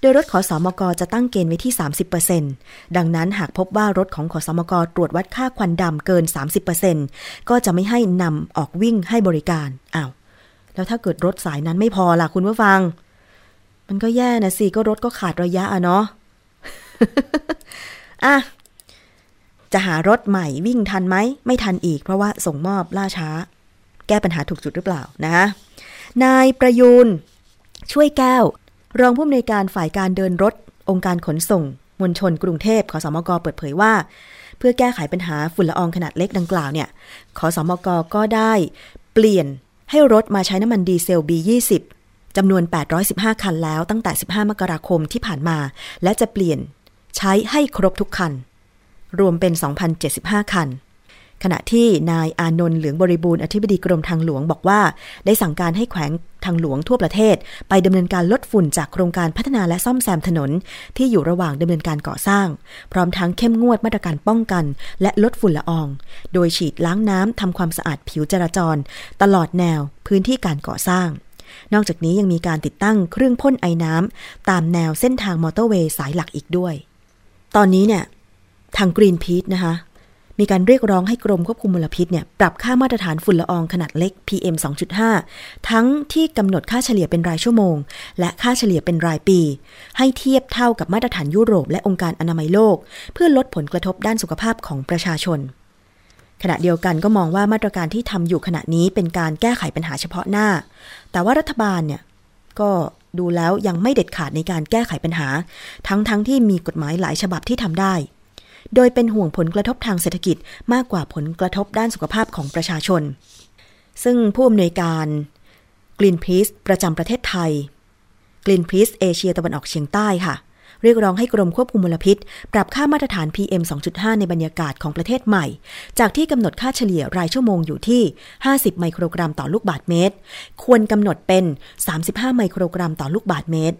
โดยรถขสมก.จะตั้งเกณฑ์ไว้ที่ สามสิบเปอร์เซ็นต์ ดังนั้นหากพบว่ารถของขสมก.ตรวจวัดค่าควันดำเกิน สามสิบเปอร์เซ็นต์ ก็จะไม่ให้นำออกวิ่งให้บริการอ้าวแล้วถ้าเกิดรถสายนั้นไม่พอล่ะคุณผู้ฟังมันก็แย่นะสิก็รถก็ขาดระยะอ่ะเนาะอ่ะจะหารถใหม่วิ่งทันไหมไม่ทันอีกเพราะว่าส่งมอบล่าช้าแก้ปัญหาถูกจุดหรือเปล่านะนายประยูนช่วยแก้วรองผู้อำนวยการฝ่ายการเดินรถองค์การขนส่งมวลชนกรุงเทพขสมก.เปิดเผยว่าเพื่อแก้ไขปัญหาฝุ่นละอองขนาดเล็กดังกล่าวเนี่ยขสมก.ก็ได้เปลี่ยนให้รถมาใช้น้ำมันดีเซล บี ยี่สิบจำนวนแปดร้อยสิบห้าคันแล้วตั้งแต่สิบห้ามกราคมที่ผ่านมาและจะเปลี่ยนใช้ให้ครบทุกคันรวมเป็น สองพันเจ็ดสิบห้า คัน ขณะที่นายอานนท์เหลืองบริบูรณ์อธิบดีกรมทางหลวงบอกว่าได้สั่งการให้แขวงทางหลวงทั่วประเทศไปดำเนินการลดฝุ่นจากโครงการพัฒนาและซ่อมแซมถนนที่อยู่ระหว่างดำเนินการก่อสร้างพร้อมทั้งเข้มงวดมาตรการป้องกันและลดฝุ่นละอองโดยฉีดล้างน้ำทำความสะอาดผิวจราจรตลอดแนวพื้นที่การก่อสร้างนอกจากนี้ยังมีการติดตั้งเครื่องพ่นไอน้ำตามแนวเส้นทางมอเตอร์เวย์สายหลักอีกด้วยตอนนี้เนี่ยทางกรีนพีซนะคะมีการเรียกร้องให้กรมควบคุมมลพิษเนี่ยปรับค่ามาตรฐานฝุ่นละอองขนาดเล็ก พี เอ็ม สอง จุด ห้า ทั้งที่กำหนดค่าเฉลี่ยเป็นรายชั่วโมงและค่าเฉลี่ยเป็นรายปีให้เทียบเท่ากับมาตรฐานยุโรปและองค์การอนามัยโลกเพื่อลดผลกระทบด้านสุขภาพของประชาชนขณะเดียวกันก็มองว่ามาตรการที่ทำอยู่ขณะนี้เป็นการแก้ไขปัญหาเฉพาะหน้าแต่ว่ารัฐบาลเนี่ยก็ดูแล้วยังไม่เด็ดขาดในการแก้ไขปัญหาทั้งๆ ท, ที่มีกฎหมายหลายฉบับที่ทำได้โดยเป็นห่วงผลกระทบทางเศรษฐกิจมากกว่าผลกระทบด้านสุขภาพของประชาชนซึ่งผู้อำนวยการ Greenpeace ประจำประเทศไทย Greenpeace เอเชียตะวันออกเฉียงใต้ค่ะเรียกร้องให้กรมควบคุมมลพิษปรับค่ามาตรฐาน พี เอ็ม สอง จุด ห้า ในบรรยากาศของประเทศใหม่จากที่กำหนดค่าเฉลี่ยรายชั่วโมงอยู่ที่ห้าสิบไมโครกรัมต่อลูกบาศก์เมตรควรกำหนดเป็นสามสิบห้าไมโครกรัมต่อลูกบาศก์เมตร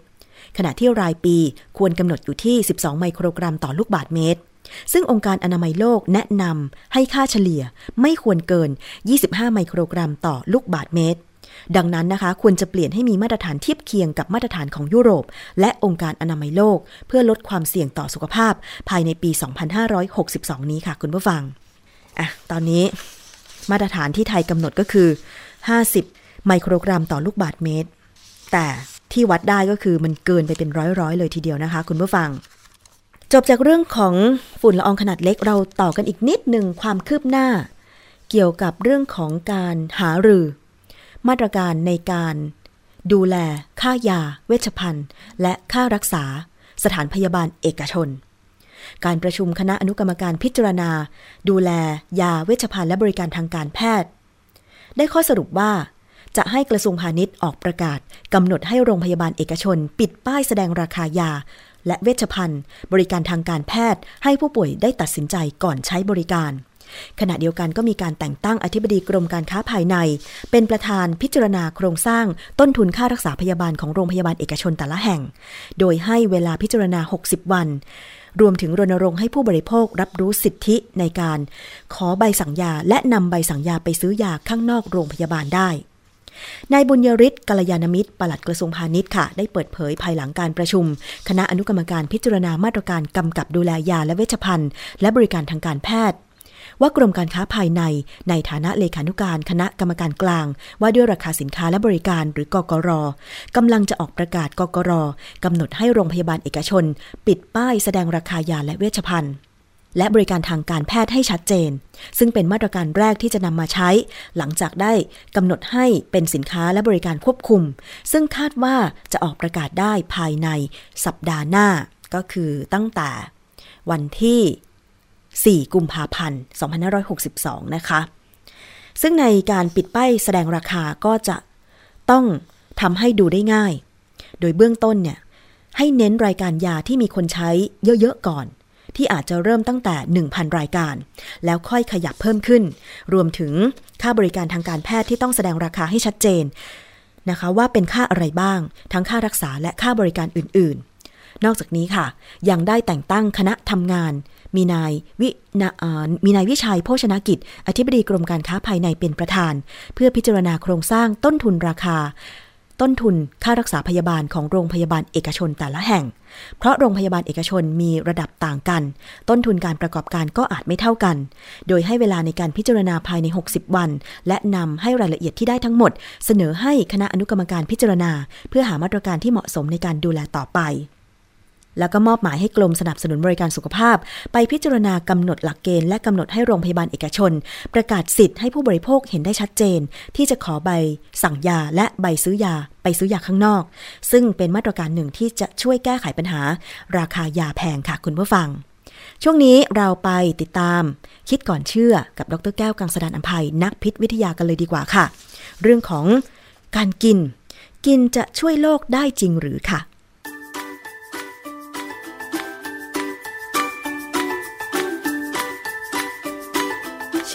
ขณะที่รายปีควรกำหนดอยู่ที่สิบสองไมโครกรัมต่อลูกบาศก์เมตรซึ่งองค์การอนามัยโลกแนะนำให้ค่าเฉลี่ยไม่ควรเกินยี่สิบห้าไมโครกรัมต่อลูกบาศก์เมตรดังนั้นนะคะควรจะเปลี่ยนให้มีมาตรฐานเทียบเคียงกับมาตรฐานของยุโรปและองค์การอนามัยโลกเพื่อลดความเสี่ยงต่อสุขภาพภายในปีสองพันห้าร้อยหกสิบสองนี้ค่ะคุณผู้ฟังอ่ะตอนนี้มาตรฐานที่ไทยกำหนดก็คือห้าสิบไมโครกรัมต่อลูกบาศก์เมตรแต่ที่วัดได้ก็คือมันเกินไปเป็นร้อยๆเลยทีเดียวนะคะคุณผู้ฟังจบจากเรื่องของฝุ่นละอองขนาดเล็กเราต่อกันอีกนิดหนึ่งความคืบหน้าเกี่ยวกับเรื่องของการหารือมาตรการในการดูแลค่ายาเวชภัณฑ์และค่ารักษาสถานพยาบาลเอกชนการประชุมคณะอนุกรรมการพิจารณาดูแลยาเวชภัณฑ์และบริการทางการแพทย์ได้ข้อสรุปว่าจะให้กระทรวงพาณิชย์ออกประกาศกำหนดให้โรงพยาบาลเอกชนปิดป้ายแสดงราคายาและเวชภัณฑ์บริการทางการแพทย์ให้ผู้ป่วยได้ตัดสินใจก่อนใช้บริการขณะเดียวกันก็มีการแต่งตั้งอธิบดีกรมการค้าภายในเป็นประธานพิจารณาโครงสร้างต้นทุนค่ารักษาพยาบาลของโรงพยาบาลเอกชนแต่ละแห่งโดยให้เวลาพิจารณาหกสิบวันรวมถึงรณรงค์ให้ผู้บริโภครับรู้สิทธิในการขอใบสั่งยาและนำใบสั่งยาไปซื้อยาข้างนอกโรงพยาบาลได้นายบุญยฤทธิ์กัลยาณมิตรปลัดกระทรวงพาณิชย์ค่ะได้เปิดเผยภายหลังการประชุมคณะอนุกรรมการพิจารณามาตรการกำกับดูแลยาและเวชภัณฑ์และบริการทางการแพทย์ว่ากรมการค้าภายในในฐานะเลขานุการคณะกรรมการกลางว่าด้วยราคาสินค้าและบริการหรือกกร.กำลังจะออกประกาศกกร.กำหนดให้โรงพยาบาลเอกชนปิดป้ายแสดงราคายาและเวชภัณฑ์และบริการทางการแพทย์ให้ชัดเจนซึ่งเป็นมาตรการแรกที่จะนำมาใช้หลังจากได้กำหนดให้เป็นสินค้าและบริการควบคุมซึ่งคาดว่าจะออกประกาศได้ภายในสัปดาห์หน้าก็คือตั้งแต่วันที่สี่กุมภาพันธ์สองพันห้าร้อยหกสิบสองนะคะซึ่งในการปิดป้ายแสดงราคาก็จะต้องทำให้ดูได้ง่ายโดยเบื้องต้นเนี่ยให้เน้นรายการยาที่มีคนใช้เยอะๆก่อนที่อาจจะเริ่มตั้งแต่ หนึ่งพัน รายการแล้วค่อยขยับเพิ่มขึ้นรวมถึงค่าบริการทางการแพทย์ที่ต้องแสดงราคาให้ชัดเจนนะคะว่าเป็นค่าอะไรบ้างทั้งค่ารักษาและค่าบริการอื่นๆนอกจากนี้ค่ะยังได้แต่งตั้งคณะทำงานมีนายวินามีนายวิชัยโภชนกิจอธิบดีกรมการค้าภายในเป็นประธานเพื่อพิจารณาโครงสร้างต้นทุนราคาต้นทุนค่ารักษาพยาบาลของโรงพยาบาลเอกชนแต่ละแห่งเพราะโรงพยาบาลเอกชนมีระดับต่างกันต้นทุนการประกอบการก็อาจไม่เท่ากันโดยให้เวลาในการพิจารณาภายในหกสิบวันและนำให้รายละเอียดที่ได้ทั้งหมดเสนอให้คณะอนุกรรมการพิจารณาเพื่อหามาตรการที่เหมาะสมในการดูแลต่อไปแล้วก็มอบหมายให้กรมสนับสนุนบริการสุขภาพไปพิจารณากำหนดหลักเกณฑ์และกำหนดให้โรงพยาบาลเอกชนประกาศสิทธิ์ให้ผู้บริโภคเห็นได้ชัดเจนที่จะขอใบสั่งยาและใบซื้อยาไปซื้อยาข้างนอกซึ่งเป็นมาตรการหนึ่งที่จะช่วยแก้ไขปัญหาราคายาแพงค่ะคุณผู้ฟังช่วงนี้เราไปติดตามคิดก่อนเชื่อกับดร.แก้วกังสดาลอำไพนักพิษวิทยากันเลยดีกว่าค่ะเรื่องของการกินกินจะช่วยโลกได้จริงหรือค่ะ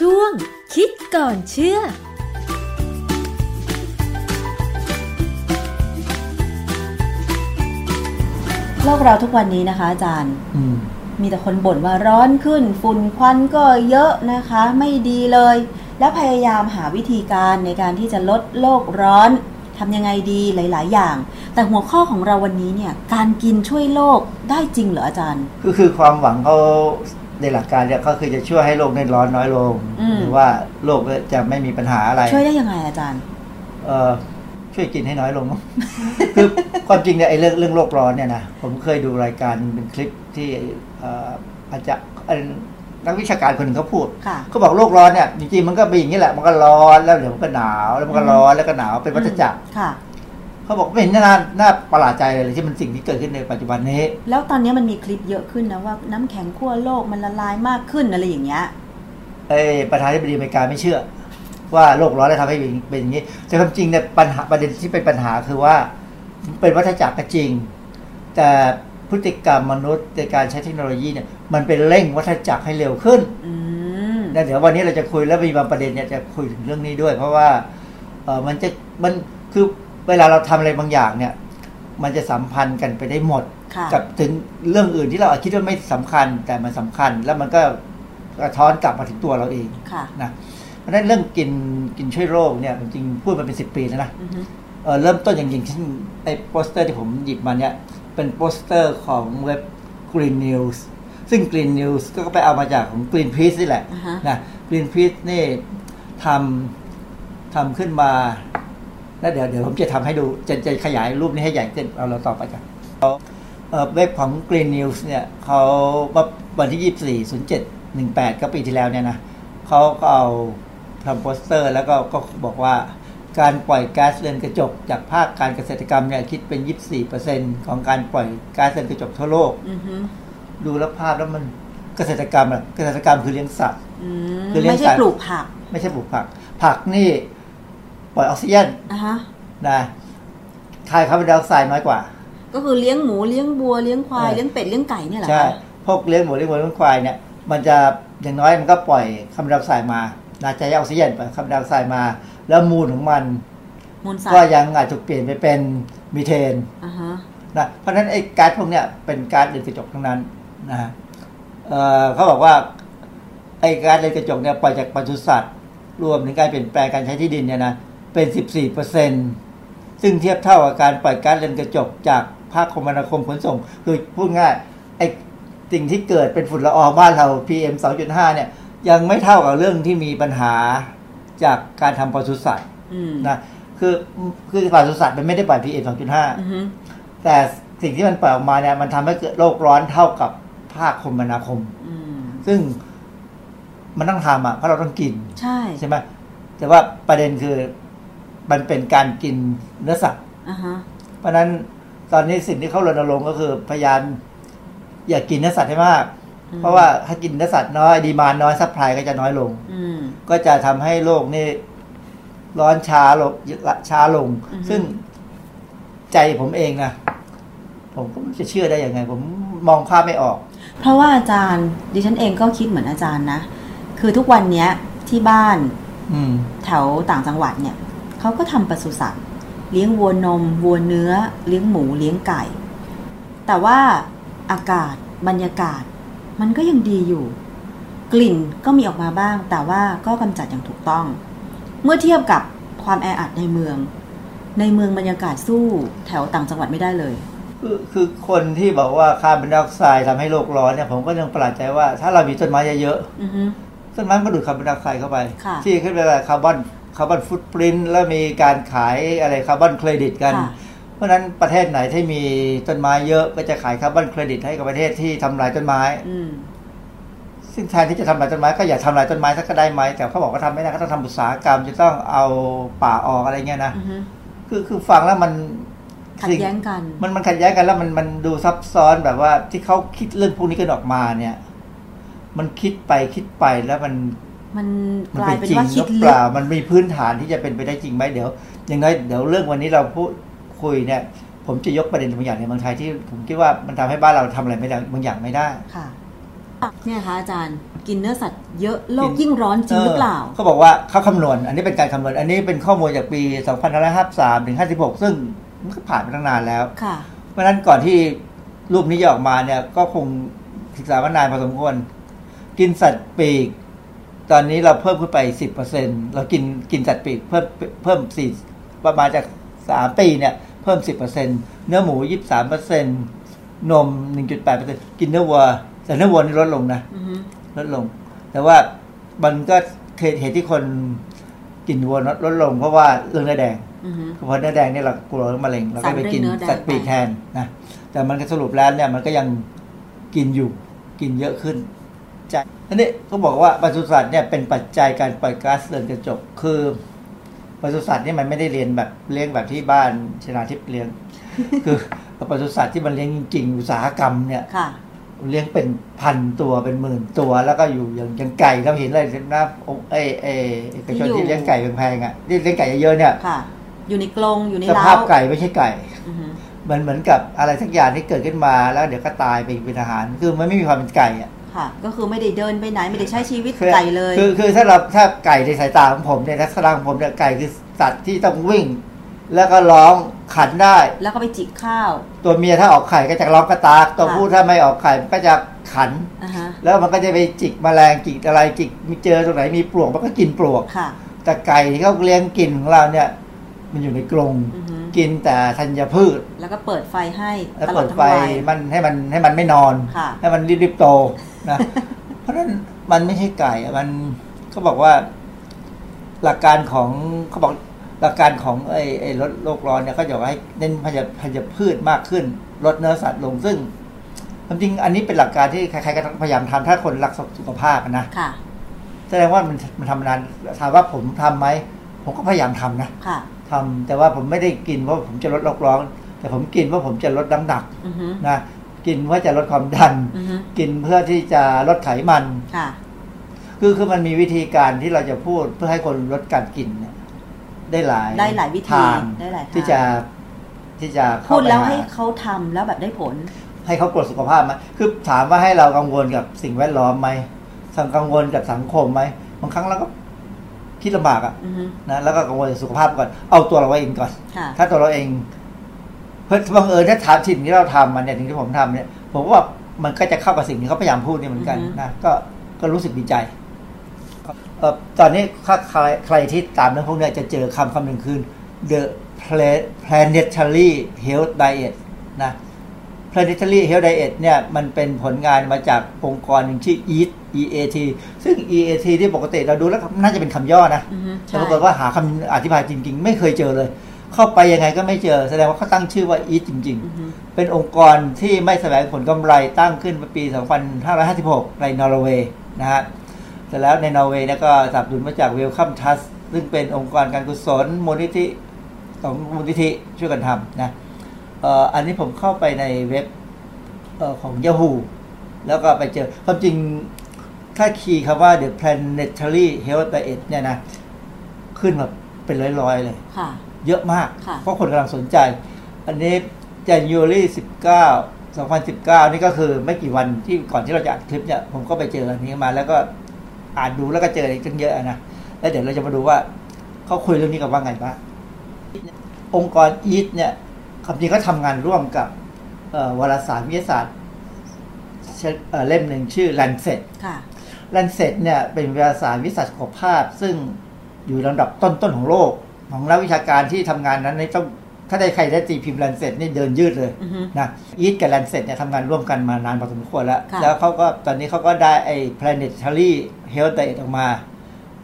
ช่ว ก่อนเชื่อโลกเราทุกวันนี้นะคะอาจารย์มีแต่คนบ่นว่าร้อนขึ้นฝุ่นควันก็เยอะนะคะไม่ดีเลยและพยายามหาวิธีการในการที่จะลดโลกร้อนทำยังไงดีหลายๆอย่างแต่หัวข้อของเราวันนี้เนี่ยการกินช่วยโลกได้จริงเหรออาจารย์ก็คือความหวังเขาในหลักการเนี่ยก็คือจะช่วยให้โลกร้อนน้อยลงหรือว่าโลกจะไม่มีปัญหาอะไรช่วยได้ยังไงอาจารย์เอ่อช่วยกินให้น้อยลงคือความจริงเนี่ยไอ้เรื่องเรื่องโลกร้อนเนี่ยนะผมเคยดูรายการเป็นคลิปที่อาจจะนักวิชาการคนหนึ่งเขาพูดเขาบอกโลกร้อนเนี่ยจริงๆมันก็เป็นอย่างนี้แหละมันก็ร้อนแล้วเดี๋ยวมันก็หนาวแล้วมันก็ร้อนแล้วก็หนาวเป็นวัฏจักรเขาบอกไม่เห็นน่าน่าประหลาดใจเลยที่มันสิ่งที่เกิดขึ้นในปัจจุบันนี้แล้วตอนนี้มันมีคลิปเยอะขึ้นนะว่าน้ำแข็งขั้วโลกมันละลายมากขึ้นอะไรอย่างเงี้ยเอ้ประธานาธิบดีอเมริกาไม่เชื่อว่าโลกร้อนได้ทำให้เป็นอย่างนี้แต่ความจริงเนี่ยปัญหาประเด็นที่เป็นปัญหาคือว่าเป็นวัฏจักรก็จริงแต่พฤติกรรมมนุษย์ในการใช้เทคโนโลยีเนี่ยมันเป็นเร่งวัฏจักรให้เร็วขึ้นนะเดี๋ยววันนี้เราจะคุยแล้วมีบางประเด็นเนี่ยจะคุยถึงเรื่องนี้ด้วยเพราะว่าเออมันจะมันคือเวลาเราทำอะไรบางอย่างเนี่ยมันจะสัมพันธ์กันไปได้หมดกับถึงเรื่องอื่นที่เราอาจคิดว่าไม่สำคัญแต่มันสำคัญแล้วมันก็กระท้อนกลับมาถึงตัวเราเองนะเพราะฉะนั้นเรื่องกินกินช่วยโรคเนี่ยจริงๆพูดมาเป็นสิบปีแล้วนะเออเริ่มต้นอย่างจริงที่ไอ้โปสเตอร์ที่ผมหยิบมาเนี่ยเป็นโปสเตอร์ของเว็บ Green News ซึ่ง Green News ก็ไปเอามาจากของ Greenpeace นี่แหละนะ Greenpeace นี่ทำทำขึ้นมาแล้วเดี๋ยวเดี๋ยวผมจะทำให้ดูจะจะขยายรูปนี้ให้ใหญ่ขึ้นเอาเราต่อไปกันเว็บของ Green News เนี่ยเขาวันที่ ยี่สิบสี่ ศูนย์เจ็ด หนึ่งแปด ก็ปีที่แล้วเนี่ยนะเขาก็เอาทำโปสเตอร์แล้วก็ก็บอกว่าการปล่อยก๊าซเรือนกระจกจากภาคการเกษตรกรรมเนี่ยคิดเป็น ยี่สิบสี่เปอร์เซ็นต์ ของการปล่อยก๊าซเรือนกระจกทั่วโลกดูแล้วภาพแล้วมันเกษตรกรรมอะเกษตรกรรมคือเลี้ยงสัตว์คือเลี้ยงสัตว์ไม่ใช่ปลูกผักไม่ใช่ปลูกผักผักนี่ปล่อยออกซิเจนนะถ่ายคาร์บอนไดออกไซด์น้อยกว่าก็คือเลี้ยงหมูเลี้ยงบัวเลี้ยงควายเลี้ยงเป็ดเลี้ยงไก่เนี่ยแหละใช่พวกเลี้ยงหมูเลี้ยงวัวเลี้ยงควายเนี่ยมันจะอย่างน้อยมันก็ปล่อยคาร์บอนไดออกไซด์มานะจะแยกออกซิเจนปล่อยคาร์บอนไดออกไซด์มาแล้วมูลของมันก็ยังอาจจะเปลี่ยนไปเป็นมีเทนนะเพราะฉะนั้นไอ้ก๊าซพวกเนี้ยเป็นก๊าซเรือนกระจกทั้งนั้นนะเอ่อเขาบอกว่าไอ้ก๊าซเรือนกระจกเนี่ยปล่อยจากปศุสัตว์รวมถึงการเปลี่ยนแปลงการใช้ที่ดินเนี่ยนะเป็น สิบสี่เปอร์เซ็นต์ ซึ่งเทียบเท่ากับการปล่อยก๊าซเรือนกระจกจากภาคคมนาคมขนส่งคือพูดง่ายไอ้สิ่งที่เกิดเป็นฝุ่นละอองบ้านเรา พี เอ็ม สองจุดห้า เนี่ยยังไม่เท่ากับเรื่องที่มีปัญหาจากการทำปศุสัตว์นะคือคือปศุสัตว์มันไม่ได้ปล่อย พี เอ็ม สองจุดห้า แต่สิ่งที่มันปล่อยออกมาเนี่ยมันทำให้เกิดโลกร้อนเท่ากับภาคคมนาคมซึ่งมันต้องทำอ่ะเพราะเราต้องกินใช่ใช่ไหมแต่ว่าประเด็นคือมันเป็นการกินเนื้อสัตว์เพราะนั้นตอนนี้สิ่งที่เขารณรงค์ก็คือพยายามอย่ากินเนื้อสัตว์ให้มากเพราะว่าถ้ากินเนื้อสัตว์น้อยดีมานน้อยซัพพลายก็จะน้อยลงก็จะทำให้โลกนี่ร้อนช้าลงช้าลงซึ่งใจผมเองนะผมก็จะเชื่อได้ยังไงผมมองภาพไม่ออกเพราะว่าอาจารย์ดิฉันเองก็คิดเหมือนอาจารย์นะคือทุกวันเนี้ยที่บ้านแถวต่างจังหวัดเนี่ยเขาก็ทำปศุสัตว์เลี้ยงวัวนมวัวเนื้อเลี้ยงหมูเลี้ยงไก่แต่ว่าอากาศบรรยากาศมันก็ยังดีอยู่กลิ่นก็มีออกมาบ้างแต่ว่าก็กำจัดอย่างถูกต้องเมื่อเทียบกับความแออัดในเมืองในเมืองบรรยากาศสู้แถวต่างจังหวัดไม่ได้เลยคือคือคนที่บอกว่าคาร์บอนไดออกไซด์ทำให้โลกร้อนเนี่ยผมก็ยังประหลาดใจว่าถ้าเรามีต้นไม้เยอะๆต้นไม้ก็ดูดคาร์บอนไดออกไซด์เข้าไปที่ขึ้นไปคาร์บอนคาร์บอนฟุตปรินท์แล้วมีการขายอะไรคาร์บอนเครดิตกันเพราะฉะนั้นประเทศไหนที่มีต้นไม้เยอะก็จะขายคาร์บอนเครดิตให้กับประเทศที่ทำลายต้นไม้ซึ่งแทนที่จะทำลายต้นไม้ก็อย่าทำลายต้นไม้สักก็ได้ไหมแต่เขาบอกว่าทำไม่ได้ก็ต้องทำอุตสาหกรรมจะต้องเอาป่าออกอะไรเงี้ยนะคือคือฟังแล้วมันขัดแย้งกันมันมันขัดแย้งกันแล้วมันมันดูซับซ้อนแบบว่าที่เขาคิดเรื่องพวกนี้กันออกมาเนี่ยมันคิดไปคิดไปแล้วมันมันกลายเป็นว่าคิดเปล่ามันมีพื้นฐานที่จะเป็นไปได้จริงไหมเดี๋ยวอย่างน้อยเดี๋ยวเรื่องวันนี้เราพูดคุยเนี่ยผมจะยกประเด็นบางอย่างในเมืองไทยที่ผมคิดว่ามันทำให้บ้านเราทำอะไรไม่ได้บางอย่างไม่ได้ ตักเนี่ยคะอาจารย์กินเนื้อสัตว์เยอะโลกยิ่งร้อนจริงหรือเปล่าเขาบอกว่าเขาคำนวณอันนี้เป็นการคำนวณอันนี้เป็นข้อมูลจากปีสองพันห้าร้อยห้าสิบสามถึงห้าสิบหกซึ่งมันก็ผ่านมาตั้งนานแล้วค่ะเพราะฉะนั้นก่อนที่รูปนี้จะออกมาเนี่ยก็คงศึกษามานานพอสมควรกินสัตว์ปีกตอนนี้เราเพิ่มขึ้นไป สิบเปอร์เซ็นต์ เรากินกินสัตว์ปีกเพิ่มเพิ่มสี่ประมาณจากสามปีเนี่ยเพิ่ม สิบเปอร์เซ็นต์ เนื้อหมู ยี่สิบสามเปอร์เซ็นต์ นม หนึ่งจุดแปดเปอร์เซ็นต์ กินเนื้อวัวแต่เนื้อวัวนี่ลดลงนะ mm-hmm. ลดลงแต่ว่ามันก็เหตุที่คนกินวัวลดลงเพราะว่าเรื่องเนื้อแดง mm-hmm. เพราะเนื้อแดงเนี่ยเรากลัวมะเร็งเราก็ไปกินสัตว์ปีกแทนนะแต่มันก็สรุปแล้วเนี่ยมันก็ยังกินอยู่กินเยอะขึ้นใช่ทีนี้ก็บอกว่าปศุสัตว์เนี่ยเป็นปัจจัยการปล่อยก๊าซเรือนกระจกคือปศุสัตว์นี่มันไม่ได้เรียนแบบเลี้ยงแบบที่บ้านชนาทิพย์เลี้ยง คือปศุสัตว์ที่มันเลี้ยงจริงๆอุตสาหกรรมเนี่ย เลี้ยงเป็นพันตัวเป็นหมื่นตัวแล้วก็อยู่อย่างอย่างไก่เราเห็นเลยนะไอ้ไอ้ไอ้ชนที่เลี้ยงไก่แพงๆอ่ะที่เลี้ยงไก่เยอะๆเนี่ยอยู่ในกรงอยู่ในเล้าสภาพไก่ไม่ใช่ไก่ มันเหมือนกับอะไรสักอย่างที่เกิดขึ้นมาแล้วเดี๋ยวก็ตายไปเป็นอาหารคือมันไม่มีความเป็นไก่อ่ะค่ะก็คือไม่ได้เดินไปไหนไม่ได้ใช้ชีวิตไก่เลยคือคือถ้าเราถ้าไก่ในสายตาของผมในลักษณะของผมเนี่ยไก่คือสัตว์ที่ต้องวิ่งแล้วก็ร้องขันได้แล้วก็ไปจิกข้าวตัวเมียถ้าออกไข่ก็จะร้องกระตากตัวผู้ถ้าไม่ออกไข่ก็จะขันแล้วมันก็จะไปจิกแมลงจิกอะไรจิกมีเจอตรงไหนมีปลวกมันก็กินปลวกแต่ไก่ที่เขาเลี้ยงกินของเราเนี่ยมันอยู่ในกรงกินแต่ธัญพืชแล้วก็เปิดไฟให้แล้วเปิดไฟมันให้มันให้มันไม่นอนให้มันรีบๆโตนะเพราะฉะนั้นมันไม่ใช่ไก่มันเขาบอกว่าหลักการของเขาบอกหลักการของไอ้ไอ้ลดโลกร้อนเนี่ยเขาจะให้เน้นธัญพืชมากขึ้นลดเนื้อสัตว์ลงซึ่งความจริงอันนี้เป็นหลักการที่ใครๆก็พยายามทำถ้าคนรักสุขภาพนะแสดงว่ามันมันทำนานถามว่าผมทำไหมผมก็พยายามทำนะทำแต่ว่าผมไม่ได้กินเพราะผมจะลดโลกร้อนแต่ผมกินเพราะผมจะลดน้ำหนักนะกินเพื่อจะลดความดันกินเพื่อที่จะลดไขมันคือคือมันมีวิธีการที่เราจะพูดเพื่อให้คนลดการกินได้หลายได้หลายวิธีได้หลายที่จะที่จะพูดแล้วให้เขาทำแล้วแบบได้ผลให้เขากดสุขภาพไหมคือถามว่าให้เรากังวลกับสิ่งแวดล้อมไหมสังกังวลกับสังคมไหมบางครั้งเราก็คิดลำบากอ่ะนะแล้วก็กังวลสุขภาพก่อนเอาตัวเราเองก่อนถ้าตัวเราเองเพราะบังเอิญถ้าถามสิ่งที่เราทำมันเนี่ยสิ่งที่ผมทำเนี่ยผมว่ามันก็จะเข้ากับสิ่งที่เขาพยายามพูดนี่เหมือนกันนะก็ก็รู้สึกดีใจตอนนี้ถ้าใครใครที่ตามเรื่องพวกนี้จะเจอคำคำหนึ่งคือ the planetary health diet นะ planetary health diet เนี่ยมันเป็นผลงานมาจากองค์กรหนึ่งชื่อ อี เอ ที อี เอ ที ซึ่ง อี เอ ที ที่ปกติเราดูแล้วน่าจะเป็นคำย่อนะแต่ปรากฏว่าหาคำอธิบายจริงๆไม่เคยเจอเลยเข้าไปยังไงก็ไม่เจอแสดงว่าเขาตั้งชื่อว่า อี เอ ที จริงๆเป็นองค์กรที่ไม่แสวงผลกำไรตั้งขึ้นปีสองพันห้าร้อยห้าสิบหกในนอร์เวย์นะฮะแต่แล้วในนอร์เวย์ก็สนับสนุนมาจาก Welcome Trust ซึ่งเป็นองค์กรการกุศลมูลนิธิของมูลนิธิช่วยกันทำนะเอ่ออันนี้ผมเข้าไปในเว็บเอ่อของ Yahoo แล้วก็ไปเจอความจริงค่าคีย์คำว่า The Planetary Health Diet เนี่ยนะขึ้นมาเป็นร้อยๆเลยค่ะเยอะมากเพราะคนกำลังสนใจอันนี้ January สิบเก้า สองพันสิบเก้านี่ก็คือไม่กี่วันที่ก่อนที่เราจะอัดคลิปเนี่ยผมก็ไปเจออันนี้มาแล้วก็อ่านดูแล้วก็เจออีกตั้งเยอะนะแล้วเดี๋ยวเราจะมาดูว่าเขาคุยเรื่องนี้กันว่าไงบ้างองค์กร อี เอ ที เนี่ยความจริงเขาทำงานร่วมกับวารสารวิทยาศาสตร์เล่มหนึ่งชื่อ Lancet Lancet เนี่ยเป็นวารสารวิทยาศาสตร์สุขภาพซึ่งอยู่ลำดับต้นๆของโลกของนักวิชาการที่ทำงานนั้นต้องถ้าได้ใครได้ตีพิมพ์แลนเซ็ตนี่เดินยืดเลย uh-huh. นะอีทกับแลนเซ็ตเนี่ยทำงานร่วมกันมานานพอสมควรแล้ว uh-huh. แล้วเขาก็ตอนนี้เขาก็ได้ไอ้ planetary health diet ออกมา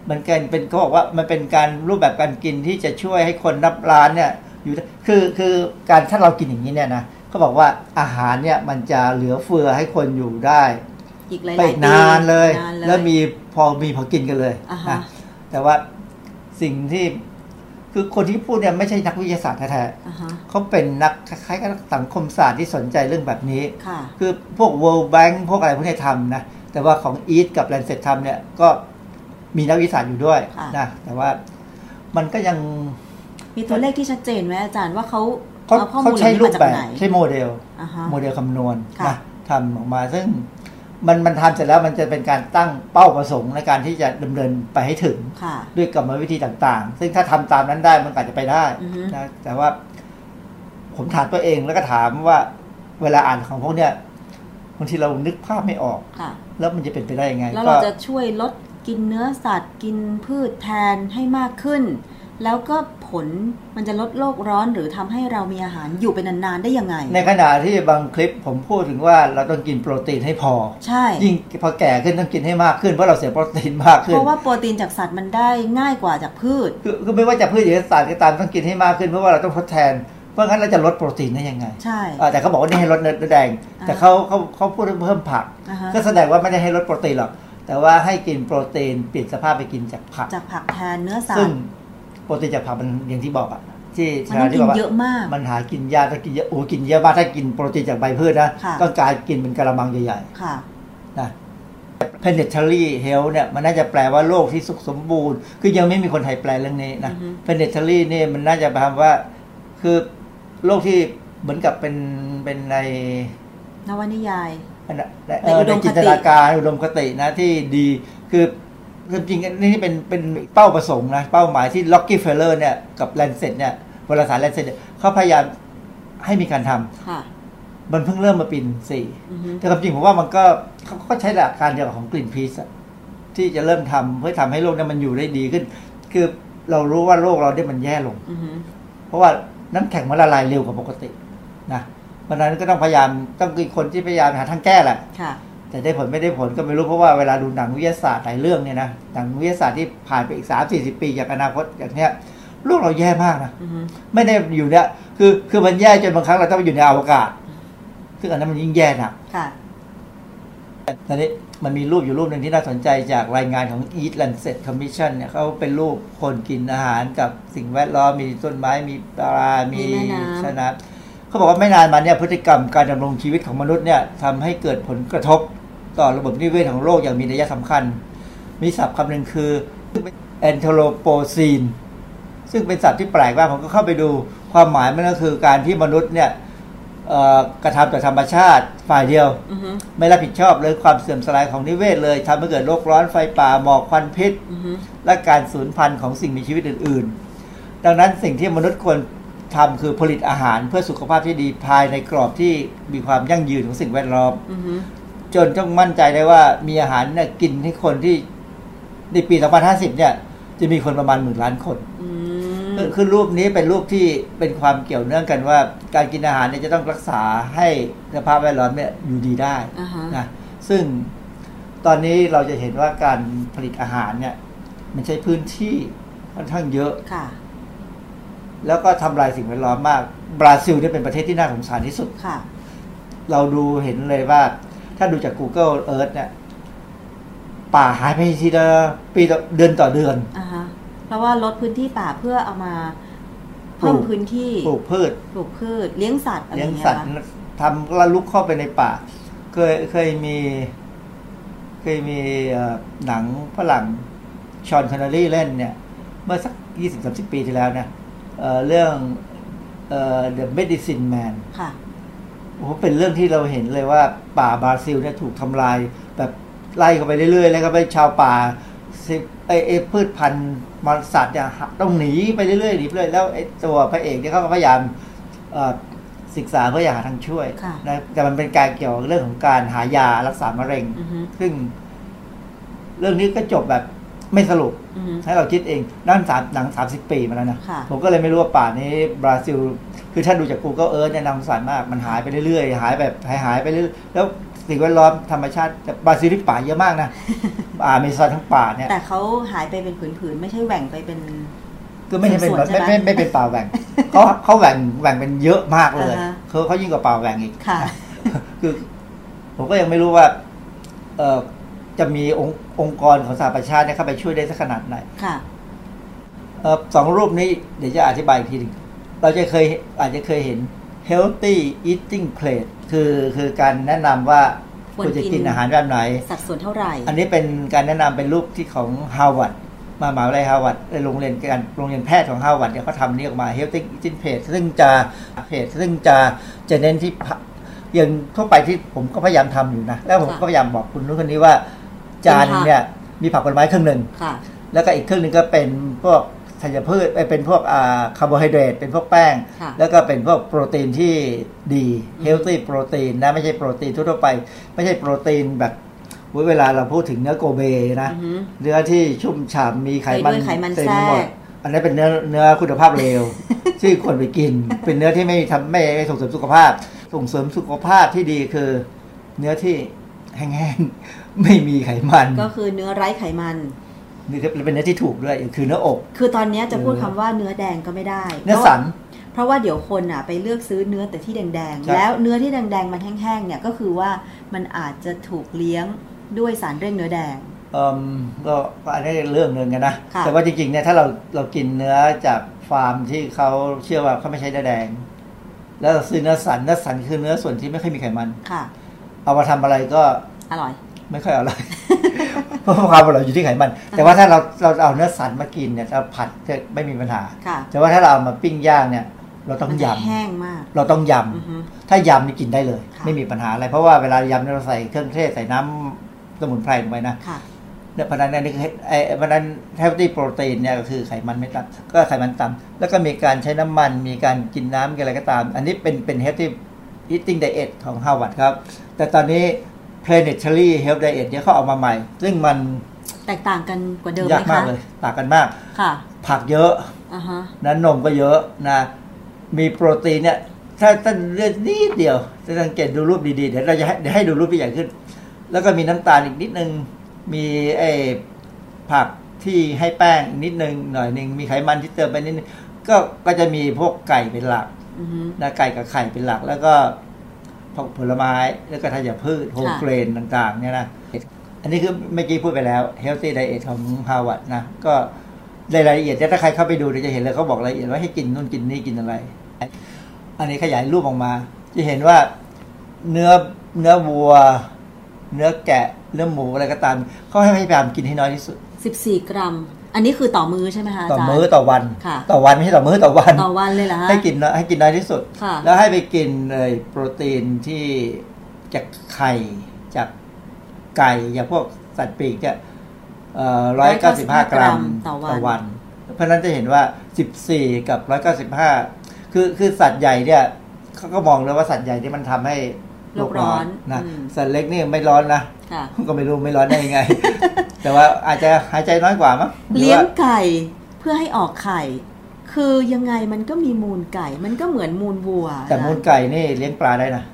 มันเกินเป็นเขาบอกว่ามันเป็นการรูปแบบการกินที่จะช่วยให้คนนับล้านเนี่ยอยู่คือคือการถ้าเรากินอย่างนี้เนี่ยนะเขาบอกว่าอาหารเนี่ยมันจะเหลือเฟือให้คนอยู่ได้อีกหลายปีนานเลยแล้วมีพอมีพอกินกันเลย uh-huh. นะแต่ว่าสิ่งที่คือคนที่พูดเนี่ยไม่ใช่นักวิทยาศาสตร์แท้ๆ uh-huh. เขาเป็นนักคล้ายๆกับสังคมศาสตร์ที่สนใจเรื่องแบบนี้ uh-huh. คือพวก World Bank พวกอะไรพวกนี้ทำนะแต่ว่าของ อี เอ ที กับ Lancet ทำเนี่ยก็มีนักวิทยาศาสตร์อยู่ด้วย uh-huh. นะแต่ว่ามันก็ยังมีตัวเลขที่ชัดเจนไหมอาจารย์ว่าเขาเขาใช้รูปแบบใช้โมเดล uh-huh. โมเดลคำนวณ uh-huh. นะทำออกมาซึ่ง มันมันทำเสร็จแล้วมันจะเป็นการตั้งเป้าประสงค์ในการที่จะดำเนินไปให้ถึงด้วยกรรมวิธีต่างๆซึ่งถ้าทำตามนั้นได้มันอาจจะไปได้นะแต่ว่าผมถามตัวเองแล้วก็ถามว่าเวลาอ่านของพวกเนี้ยบางทีเรานึกภาพไม่ออกแล้วมันจะเป็นไปได้ยังไงแล้วเราจะช่วยลดกินเนื้อสัตว์กินพืชแทนให้มากขึ้นแล้วก็ผลมันจะลดโลกร้อนหรือทำให้เรามีอาหารอยู่เป็นนานๆได้ยังไงในขณะที่บางคลิปผมพูดถึงว่าเราต้องกินโปรตีนให้พอใช่ยิ่งพอแก่ขึ้นต้องกินให้มากขึ้นเพราะเราเสียโปรตีนมากขึ้นเพราะว่าโปรตีนจากสัตว์มันได้ง่ายกว่าจากพืชคือไม่ว่าจากพืชหรือสัตว์ก็ตามต้องกินให้มากขึ้นเพราะว่าเราต้องทดแทนเพราะงั้นเราจะลดโปรตีนได้ยังไงใช่แต่เขาบอกว่านี่ให้ลดเนื้อแดงแต่เขาเขาเขาพูดเรื่องเพิ่มผักก็แสดงว่าไม่ได้ให้ลดโปรตีนหรอกแต่ว่าให้กินโปรตีนเปลี่ยนสภาพไปกินจากผักจากผักแทนเนื้อสัตว์โปรตีนจากผักมันอย่างที่บอกอะที่มันกินเยอะมากมันหากินยากถ้ากินเยอะโอ้กินเยอะมากถ้ากินโปรตีนจากใบพืชนะต้องการกินเป็นกระมังใหญ่ๆนะ Planetary Health เนี่ยมันน่าจะแปลว่าโลกที่สุขสมบูรณ์คือยังไม่มีคนไทยแปลเรื่องนี้นะ Planetary เนี่ยมันน่าจะแปลว่าคือโลกที่เหมือนกับเป็นเป็นในนวนิยายในจินตนาการอุดมคตินะที่ดีคือจริงๆนี่เป็นเป็นเป้าประสงค์นะเป้าหมายที่ล็อกกี้เฟลเลอร์เนี่ยกับแลนเซ็ตเนี่ยวารสารแลนเซ็ตเขาพยายามให้มีการทำมันเพิ่งเริ่มมาปีสี่แต่จริงผมว่ามันก็เขาก็ใช้หลักการเดียวกับของกรีนพีซที่จะเริ่มทำเพื่อทำให้โลกนั้นมันอยู่ได้ดีขึ้นคือเรารู้ว่าโลกเราได้มันแย่ลงเพราะว่าน้ำแข็งมันละลายเร็วกว่าปกตินะเพราะนั้นก็ต้องพยายามต้องมีคนที่พยายามหาทางแก้แหละแต่ได้ผลไม่ได้ผลก็ไม่รู้เพราะว่าเวลาดูหนังวิทยาศาสตร์หลายเรื่องเนี่ยนะหนังวิทยาศาสตร์ที่ผ่านไปอีกสามสี่สิบปีจากอนาคตอย่างเนี้ยโลกเราแย่มากนะไม่ได้อยู่เนี่ยคือคือมันแย่จนบางครั้งเราต้องไปอยู่ในอวกาศซึ่งอันนั้นมันยิ่งแย่หนักตอนนี้มันมีรูปอยู่รูปหนึ่งที่น่าสนใจจากรายงานของ Eat Lancet Commission เนี่ยเขาเป็นรูปคนกินอาหารกับสิ่งแวดล้อมมีต้นไม้มีปลามีชนะเขาบอกว่าไม่นานมาเนี่ยพฤติกรรมการดำรงชีวิตของมนุษย์เนี่ยทำให้เกิดผลกระทบต่อระบบนิเวศของโลกอย่างมีนัยสำคัญมีศัพท์คำหนึ่งคือ Anthropocene ซึ่งเป็นศัพท์ที่แปลกมากผมก็เข้าไปดูความหมายมันก็คือการที่มนุษย์เนี่ยกระทำต่อธรรมชาติฝ่ายเดียว uh huh. ไม่รับผิดชอบเลยความเสื่อมสลายของนิเวศเลยทำให้เกิดโลกร้อนไฟป่าหมอกควันพิษ uh huh. และการสูญพันธุ์ของสิ่งมีชีวิตอื่นๆดังนั้นสิ่งที่มนุษย์ควรทำคือผลิตอาหารเพื่อสุขภาพที่ดีภายในกรอบที่มีความยั่งยืนของสิ่งแวดล้อม uh huh.จนต้องมั่นใจได้ว่ามีอาหารเนี่ยกินให้คนที่ในปีสองพันห้าสิบเนี่ยจะมีคนประมาณหมื่นล้านคนคือรูปนี้เป็นรูปที่เป็นความเกี่ยวเนื่องกันว่าการกินอาหารเนี่ยจะต้องรักษาให้สภาพแวดล้อมเนี่ยอยู่ดีได้นะซึ่งตอนนี้เราจะเห็นว่าการผลิตอาหารเนี่ยมันใช้พื้นที่ค่อนข้างเยอะแล้วก็ทำลายสิ่งแวดล้อมมากบราซิลเนี่ยเป็นประเทศที่น่าสงสารที่สุดเราดูเห็นเลยว่าถ้าดูจาก Google Earth เนี่ยป่าหายไปทีละปีเดือนต่อเดือนอ่าฮะเพราะว่าลดพื้นที่ป่าเพื่อเอามาเพิ่มพื้นที่ปลูกพืชปลูกพืชเลี้ยงสัตว์เลี้ยงสัตว์ทำละลุกเข้าไปในป่าเคยเคยมีเคยมีหนังฝรั่งชอน คอนเนอรี่เล่นเนี่ยเมื่อสักยี่สิบสามสิบปีที่แล้วนะเอ่อเรื่องเอ่อ The Medicine Man ค่ะโอ้โหเป็นเรื่องที่เราเห็นเลยว่าป่าบราซิลเนี่ยถูกทำลายแบบไล่เข้าไปเรื่อยๆแล้วก็ไปชาวป่าไอ้พืชพันธุ์มนุษย์เนี่ยต้องหนีไปเรื่อยๆหนีไปเลยแล้วไอ้ตัวพระเอกเนี่ยเขาพยายามศึกษาเพื่ออยากหาทางช่วยนะแต่มันเป็นการเกี่ยวกับเรื่องของการหายารักษามะเร็งซึ่งเรื่องนี้ก็จบแบบไม่สรุปให้เราคิดเองนั่นสามหนังสามสิบปีมาแล้วนะผมก็เลยไม่รู้ว่าป่านี้บราซิลคือถ้าดูจาก Google Earth เนี่ยน่าสงสารมากมันหายไปเรื่อยๆหายแบบหายหายไปเรื่อยแล้วสิ่งแวดล้อมธรรมชาติบราซิลที่ป่าเยอะมากนะป่ามีซอยทั้งป่าเนี่ยแต่เขาหายไปเป็นผืนๆไม่ใช่แหว่งไปเป็นคือไม่ใช่เป็นไม่ไม่ไม่เป็นป่าแหว่งเขาเขาแหว่งแหว่งเป็นเยอะมากเลยเขาเขายิ่งกว่าป่าแหว่งอีกคือผมก็ยังไม่รู้ว่าเออจะมีองค์องค์กรของสหประชาชาติเข้าไปช่วยได้สักขนาดไหนสองรูปนี้เดี๋ยวจะอธิบายอีกทีหนึ่งเราจะเคยอาจจะเคยเห็น healthy eating plate คือคือการแนะนำว่าควรจะกินอาหารแบบไหนสัดส่วนเท่าไหร่อันนี้เป็นการแนะนำเป็นรูปที่ของ Harvard มหาวิทยาลัย Harvard โรงเรียนการโรงเรียนแพทย์ของ Harvard เนี่ยเขาทำนี่ออกมา healthy eating plate ซึ่งจะเพจซึ่งจะจะเน้นที่ อย่างทั่วไปที่ผมก็พยายามทำอยู่นะแล้วผมก็พยายามบอกคุณนู้นคนนี้ว่าจานเนี่ยมีผักผลไม้ครึ่งหนึ่งแล้วก็อีกครึ่งหนึ่งก็เป็นพวกธัญพืชเป็นพวกคาร์โบไฮเดรตเป็นพวกแป้งแล้วก็เป็นพวกโปรตีนที่ดีเฮลตี้โปรตีนนะไม่ใช่โปรตีนทั่วไปไม่ใช่โปรตีนแบบเวลาเราพูดถึงเนื้อโกเบนะเนื้อที่ชุ่มฉ่ำมีไขมันเต็มหมดอันนี้เป็นเนื้อเนื้อคุณภาพเลวที่คนไปกินเป็นเนื้อที่ไม่ทำไม่ส่งเสริมสุขภาพส่งเสริมสุขภาพที่ดีคือเนื้อที่แห้งๆไม่มีไขมันก็คือเนื้อไร้ไขมันนี่เป็นเนื้อที่ถูกด้วยคือเนื้ออกคือตอนนี้จะพูดคำว่าเนื้อแดงก็ไม่ได้เนื้อสันเพราะว่าเดี๋ยวคนอ่ะไปเลือกซื้อเนื้อแต่ที่แดงๆแล้วเนื้อที่แดงๆมันแห้งๆเนี่ยก็คือว่ามันอาจจะถูกเลี้ยงด้วยสารเร่งเนื้อแดงก็อันนี้เรื่องหนึ่งกันนะแต่ว่าจริงๆเนี่ยถ้าเราเรากินเนื้อจากฟาร์มที่เขาเชื่อว่าเขาไม่ใช้เนื้อแดงแล้วซื้อเนื้อสันเนื้อสันคือเนื้อส่วนที่ไม่ค่อยมีไขมันค่ะเอามาทำอะไรก็อร่อยไม่ค่อยอร่อยเพราะความอร่อยอยู่ที่ไขมันแต่ว่าถ้าเราเราเอาเนื้อสันมากินเนี่ยเราผัดจะไม่มีปัญหาแต่ว่าถ้าเราเอามาปิ้งย่างเนี่ยเราต้องยำแห้งมากเราต้องยำถ้ายำนี่กินได้เลยไม่มีปัญหาอะไรเพราะว่าเวลายำเราใส่เครื่องเทศใส่น้ำสมุนไพรลงไปนะเนี่ยเพราะนั้นนี่คือไอ้เพราะนั้นแฮลตี้โปรตีนเนี่ยก็คือไขมันไม่ตัดก็ไขมันต่ำแล้วก็มีการใช้น้ำมันมีการกินน้ำอะไรก็ตามอันนี้เป็นเป็น healthy eating diet ของ Harvard ครับแต่ตอนนี้ planetary health diet เนี่ยเขาออกมาใหม่ซึ่งมันแตกต่างกันกว่าเดิมยากมากเลยต่างกันมากค่ะผักเยอะนะนมก็เยอะนะมีโปรตีนเนี่ยถ้าท่านเลือกนิดเดียวจะสังเกตดูรูปดีๆเดี๋ยวเราจะให้ดูรูปที่ใหญ่ขึ้นแล้วก็มีน้ำตาลอีกนิดนึงมีไอ้ผักที่ให้แป้งนิดนึงหน่อยนึงมีไขมันที่เติมไปนิดนึงก็ก็จะมีพวกไก่เป็นหลักนะไก่กับไข่เป็นหลักแล้วก็ผักผลไม้แล้วก็ธัญพืชโฮมเกรนต่างๆเนี่ยนะอันนี้คือเมื่อกี้พูดไปแล้ว Healthy Diet ของ Harvard นะก็รายละเอียดถ้าใครเข้าไปดูจะเห็นเลยเขาบอกรายละเอียดว่าให้กินนู่นกินนี่กินอะไรอันนี้ขยายรูปออกมาจะเห็นว่าเนื้อเนื้อวัวเนื้อแกะเนื้อหมูอะไรก็ตามเขาให้พยายามกินให้น้อยที่สุดสิบสี่กรัมอันนี้คือต่อมื้อใช่ไหมคะต่อมื้อต่อวันต่อวันไม่ใช่ต่อมื้อต่อวันต่อวันเลยเหรอให้กินให้กินน้อยที่สุดแล้วให้ไปกินเลยโปรตีนที่จากไข่จากไก่อย่างพวกสัตว์ปีกเนี่ยร้อยเก้าสิบห้ากรัมต่อวันเพราะนั้นจะเห็นว่าสิบสี่กับร้อยเก้าสิบห้าคือคือสัตว์ใหญ่เนี่ยเขาก็มองเลยว่าสัตว์ใหญ่ที่มันทำให้โลกร้อนนะสัตว์เล็กนี่ไม่ร้อนนะก็ไม่รู้ไม่ร้อนได้ยังไงแต่ว่าอาจจะหายใจน้อยกว่ามั้งเลี้ยงไก่เพื่อให้ออกไข่คือยังไงมันก็มีมูลไก่มันก็เหมือนมูลวัวแต่มูลไก่นี่เลี้ยงปลาได้นะ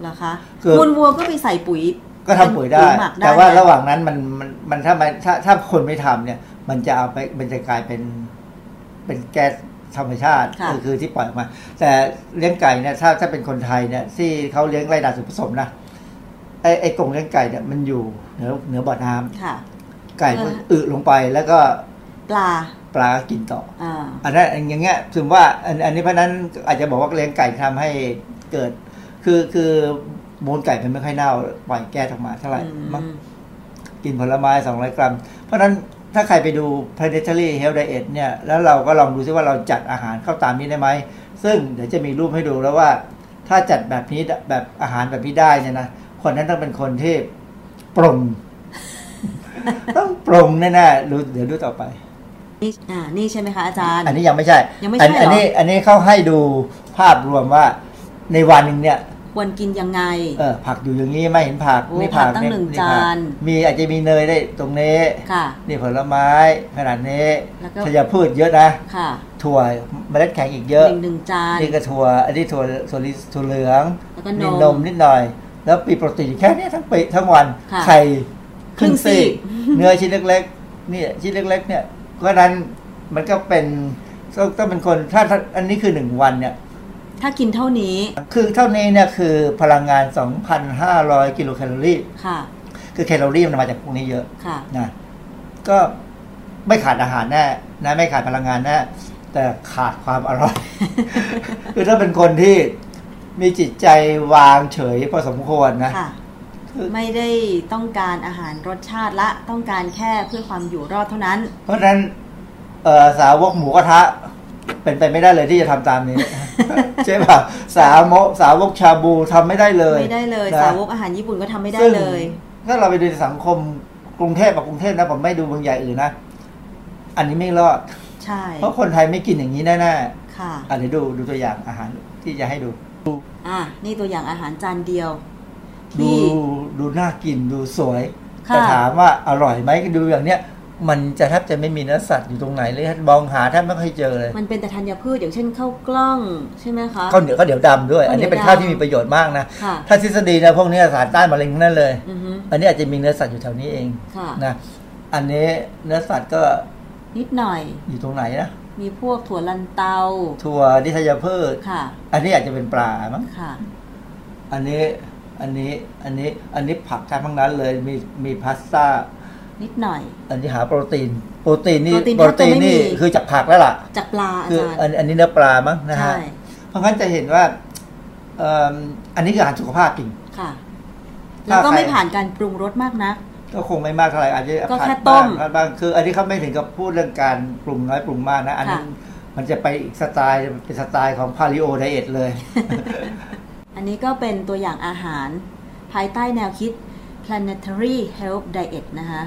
เหรอคะมูลวัวก็ไปใส่ปุ๋ยก็ทำปุ๋ยได้แต่ว่าระหว่างนั้นมันมันถ้าถ้าถ้าคนไม่ทำเนี่ยมันจะเอาไปมันจะกลายเป็นเป็นแก๊สธรรมชาติคือที่ปล่อยออกมาแต่เลี้ยงไก่เนี่ยถ้าถ้าเป็นคนไทยเนี่ยที่เขาเลี้ยงไร่นาสุผสมนะไอไอกรงเลี้ยงไก่เนี่ยมันอยู่เหนือเหนือบ่อน้ำไก่มันอึลงไปแล้วก็ปลาปลากินต่ออันนั้นอย่างเงี้ยถือว่าอันนี้เพราะนั้นอาจจะบอกว่าเลี้ยงไก่ทำให้เกิดคือคือมูลไก่มันไม่ค่อยเน่าปล่อยแก๊สออกมาเท่าไหร่มั้งกินผลไม้สองร้อยกรัมเพราะนั้นถ้าใครไปดู Planetary Health Diet เนี่ยแล้วเราก็ลองดูซิว่าเราจัดอาหารเข้าตามนี้ได้ไหมซึ่งเดี๋ยวจะมีรูปให้ดูแล้วว่าถ้าจัดแบบนี้แบบอาหารแบบนี้ได้เนี่ยนะคนนั้นต้องเป็นคนที่ปรุงต้องปรุงแน่ๆดูเดี๋ยวดูต่อไปนี่อ่านี่ใช่ไหมคะอาจารย์อันนี้ยังไม่ใช่ยังไม่ใช่อันนี้อันนี้เขาให้ดูภาพรวมว่าในวันนึงเนี่ยควรกินยังไงเออผักอยู่อย่างนี้ไม่เห็นผักนี่ผักตั้งหนึ่งจานมีอาจจะมีเนยได้ตรงนี้ค่ะนี่ผลไม้ขนาดนี้ธัญพืชเยอะนะค่ะถั่วเมล็ดแข็งอีกเยอะหนึ่งจานนี่ก็ถั่วอันนี้ถั่วถั่วลิสถั่วเหลืองแล้วก็นมนิดหน่อยแล้วปีโปรตีนแค่นี้ทั้งปีทั้งวันไข่ครึ่งซีกเนื้อชิ้นเล็กๆนี่ชิ้นเล็กๆเนี่ยเพราะนั้นมันก็เป็นต้องเป็นคนถ้าอันนี้คือหนึ่งวันเนี่ยถ้ากินเท่านี้คือเท่านี้เนี่ยคือพลังงาน สองพันห้าร้อย กิโลแคลอรี่ค่ะคือแคลอรี่มันมาจากพวกนี้เยอะค่ะนะก็ไม่ขาดอาหารแน่นะไม่ขาดพลังงานแน่แต่ขาดความอร่อยคือถ้าเป็นคนที่มีจิตใจวางเฉยพอสมควรนะไม่ได้ต้องการอาหารรสชาติละต้องการแค่เพื่อความอยู่รอดเท่านั้นเพราะฉะนั้นสาวกหมูกระทะ เป็นไปไม่ได้เลยที่จะทำตามนี้ใช่ป่ะสาวกสาวกชาบูทำไม่ได้เลยไม่ได้เลยสาวกอาหารญี่ปุ่นก็ทำไม่ได้เลยถ้าเราไปดูในสังคมกรุงเทพกับกรุงเทพนะผมไม่ดูบางอย่างอื่นนะอันนี้ไม่รอดใช่เพราะคนไทยไม่กินอย่างนี้แน่ๆค่ะอ่ะเดี๋ยวดูดูตัวอย่างอาหารที่จะให้ดูอ่ะนี่ตัวอย่างอาหารจานเดียวดูดูน่ากินดูสวยแต่ถามว่าอร่อยไหมดูอย่างเนี้ยมันจะแทบจะไม่มีเนื้อสัตว์อยู่ตรงไหนเลยมองหาแทบไม่เคยเจอเลยมันเป็นแต่ธัญพืชอย่างเช่นข้าวกล้องใช่ไหมคะข้าวเหนียวข้าวเหนียวดำด้วยอันนี้เป็นข้าวที่มีประโยชน์มากนะถ้าทฤษฎีนะพวกนี้สารต้านมะเร็งนั่นเลยอันนี้อาจจะมีเนื้อสัตว์อยู่แถวนี้เองนะอันนี้เนื้อสัตว์ก็นิดหน่อยอยู่ตรงไหนนะมีพวกถั่วลันเตาถั่วดิธัญพืชอันนี้อาจจะเป็นปลามั้งอันนี้อันนี้อันนี้อันนี้ผักทั้งนั้นเลยมีมีพาสต้านิดหน่อยอันนี้หาโปรตีนโปรตีนนี่โปรตีนนี่คือจากผักแล้วล่ะจากปลาคืออันอันนี้เนื้อปลามั้งนะฮะเพราะงั้นจะเห็นว่าอันนี้คืออาหารสุขภาพจริงค่ะแล้วก็ไม่ผ่านการปรุงรสมากนักก็คงไม่มากเท่าไหร่อาจจะก็แค่ต้มบ้างคืออันนี้เขาไม่ถึงกับพูดเรื่องการปรุงน้อยปรุงมากนะอันนี้มันจะไปอีกสไตล์เป็นสไตล์ของพาลิโอไดเอทเลยอันนี้ก็เป็นตัวอย่างอาหารภายใต้แนวคิด planetary health diet นะคะ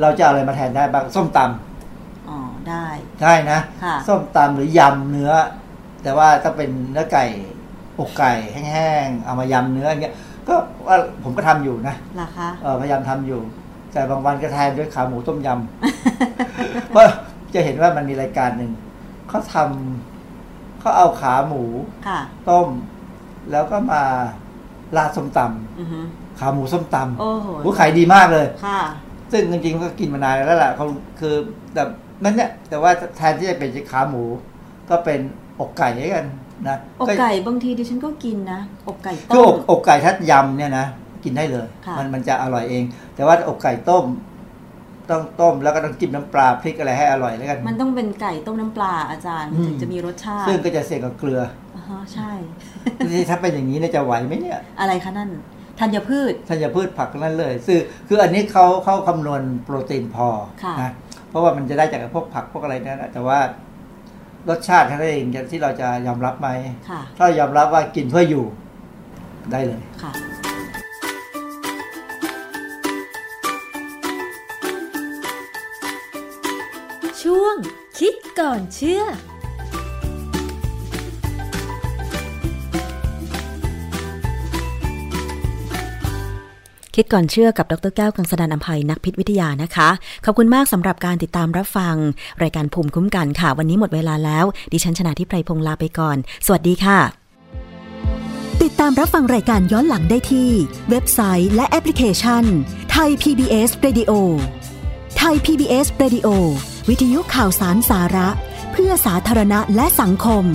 เราจะเอาอะไรมาแทนได้บ้างส้มตำอ๋อได้ใช่นะส้มตำหรือยำเนื้อแต่ว่าถ้าเป็นเนื้อไก่อกไก่แห้งๆเอามายำเนื้ออย่างเงี้ยก็ว่าผมก็ทำอยู่นะล่ะคะเออพยายามทำอยู่แต่บางวันก็แทนด้วยขาหมูต้มยำเพราะจะเห็นว่ามันมีรายการหนึ่งเขาทำเขาเอาขาหมูต้มแล้วก็มาราดส้มตำขาหมูส้มตำโอ้โหขายดีมากเลยค่ะซึ่งจริงๆก็กินมานานแล้วแหละเขาคือแบบนั้นเนี่ยแต่ว่าแทนที่จะเป็นขาหมูก็เป็นอกไก่กันนะอกไก่บางทีดิฉันก็กินนะอกไก่ต้มคืออกอกไก่ทัดยำเนี่ยนะกินได้เลยมันมันจะอร่อยเองแต่ว่าอกไก่ต้มต้องต้มแล้วก็ต้องจิ้มน้ำปลาพริกอะไรให้อร่อยแล้วกันมันต้องเป็นไก่ต้มน้ำปลาอาจารย์ถึงจะมีรสชาติซึ่งก็จะเสกกับเกลืออ๋อใช่ถ้าเป็นอย่างนี้เนี่ยจะไหวไหมเนี่ยอะไรคะนั่นธัญพืชธัญพืชผักนั่นเลยคือคืออันนี้เขาเขาคำนวณโปรตีนพอนะเพราะว่ามันจะได้จากพวกผักพวกอะไรนั่นแหละแต่ว่ารสชาตินั่นเองที่เราจะยอมรับไหมถ้ายอมรับว่ากินเพื่ออยู่ได้เลยค่ะช่วงคิดก่อนเชื่อคิดก่อนเชื่อกับดร.แก้วกังสดาลอำไพนักพิษวิทยานะคะขอบคุณมากสำหรับการติดตามรับฟังรายการภูมิคุ้มกันค่ะวันนี้หมดเวลาแล้วดิฉันชนาธิไพพงษ์ลาไปก่อนสวัสดีค่ะติดตามรับฟังรายการย้อนหลังได้ที่เว็บไซต์และแอปพลิเคชัน Thai พี บี เอส Radio Thai พี บี เอส Radio วิทยุข่าวสารสาระเพื่อสาธารณะและสังคม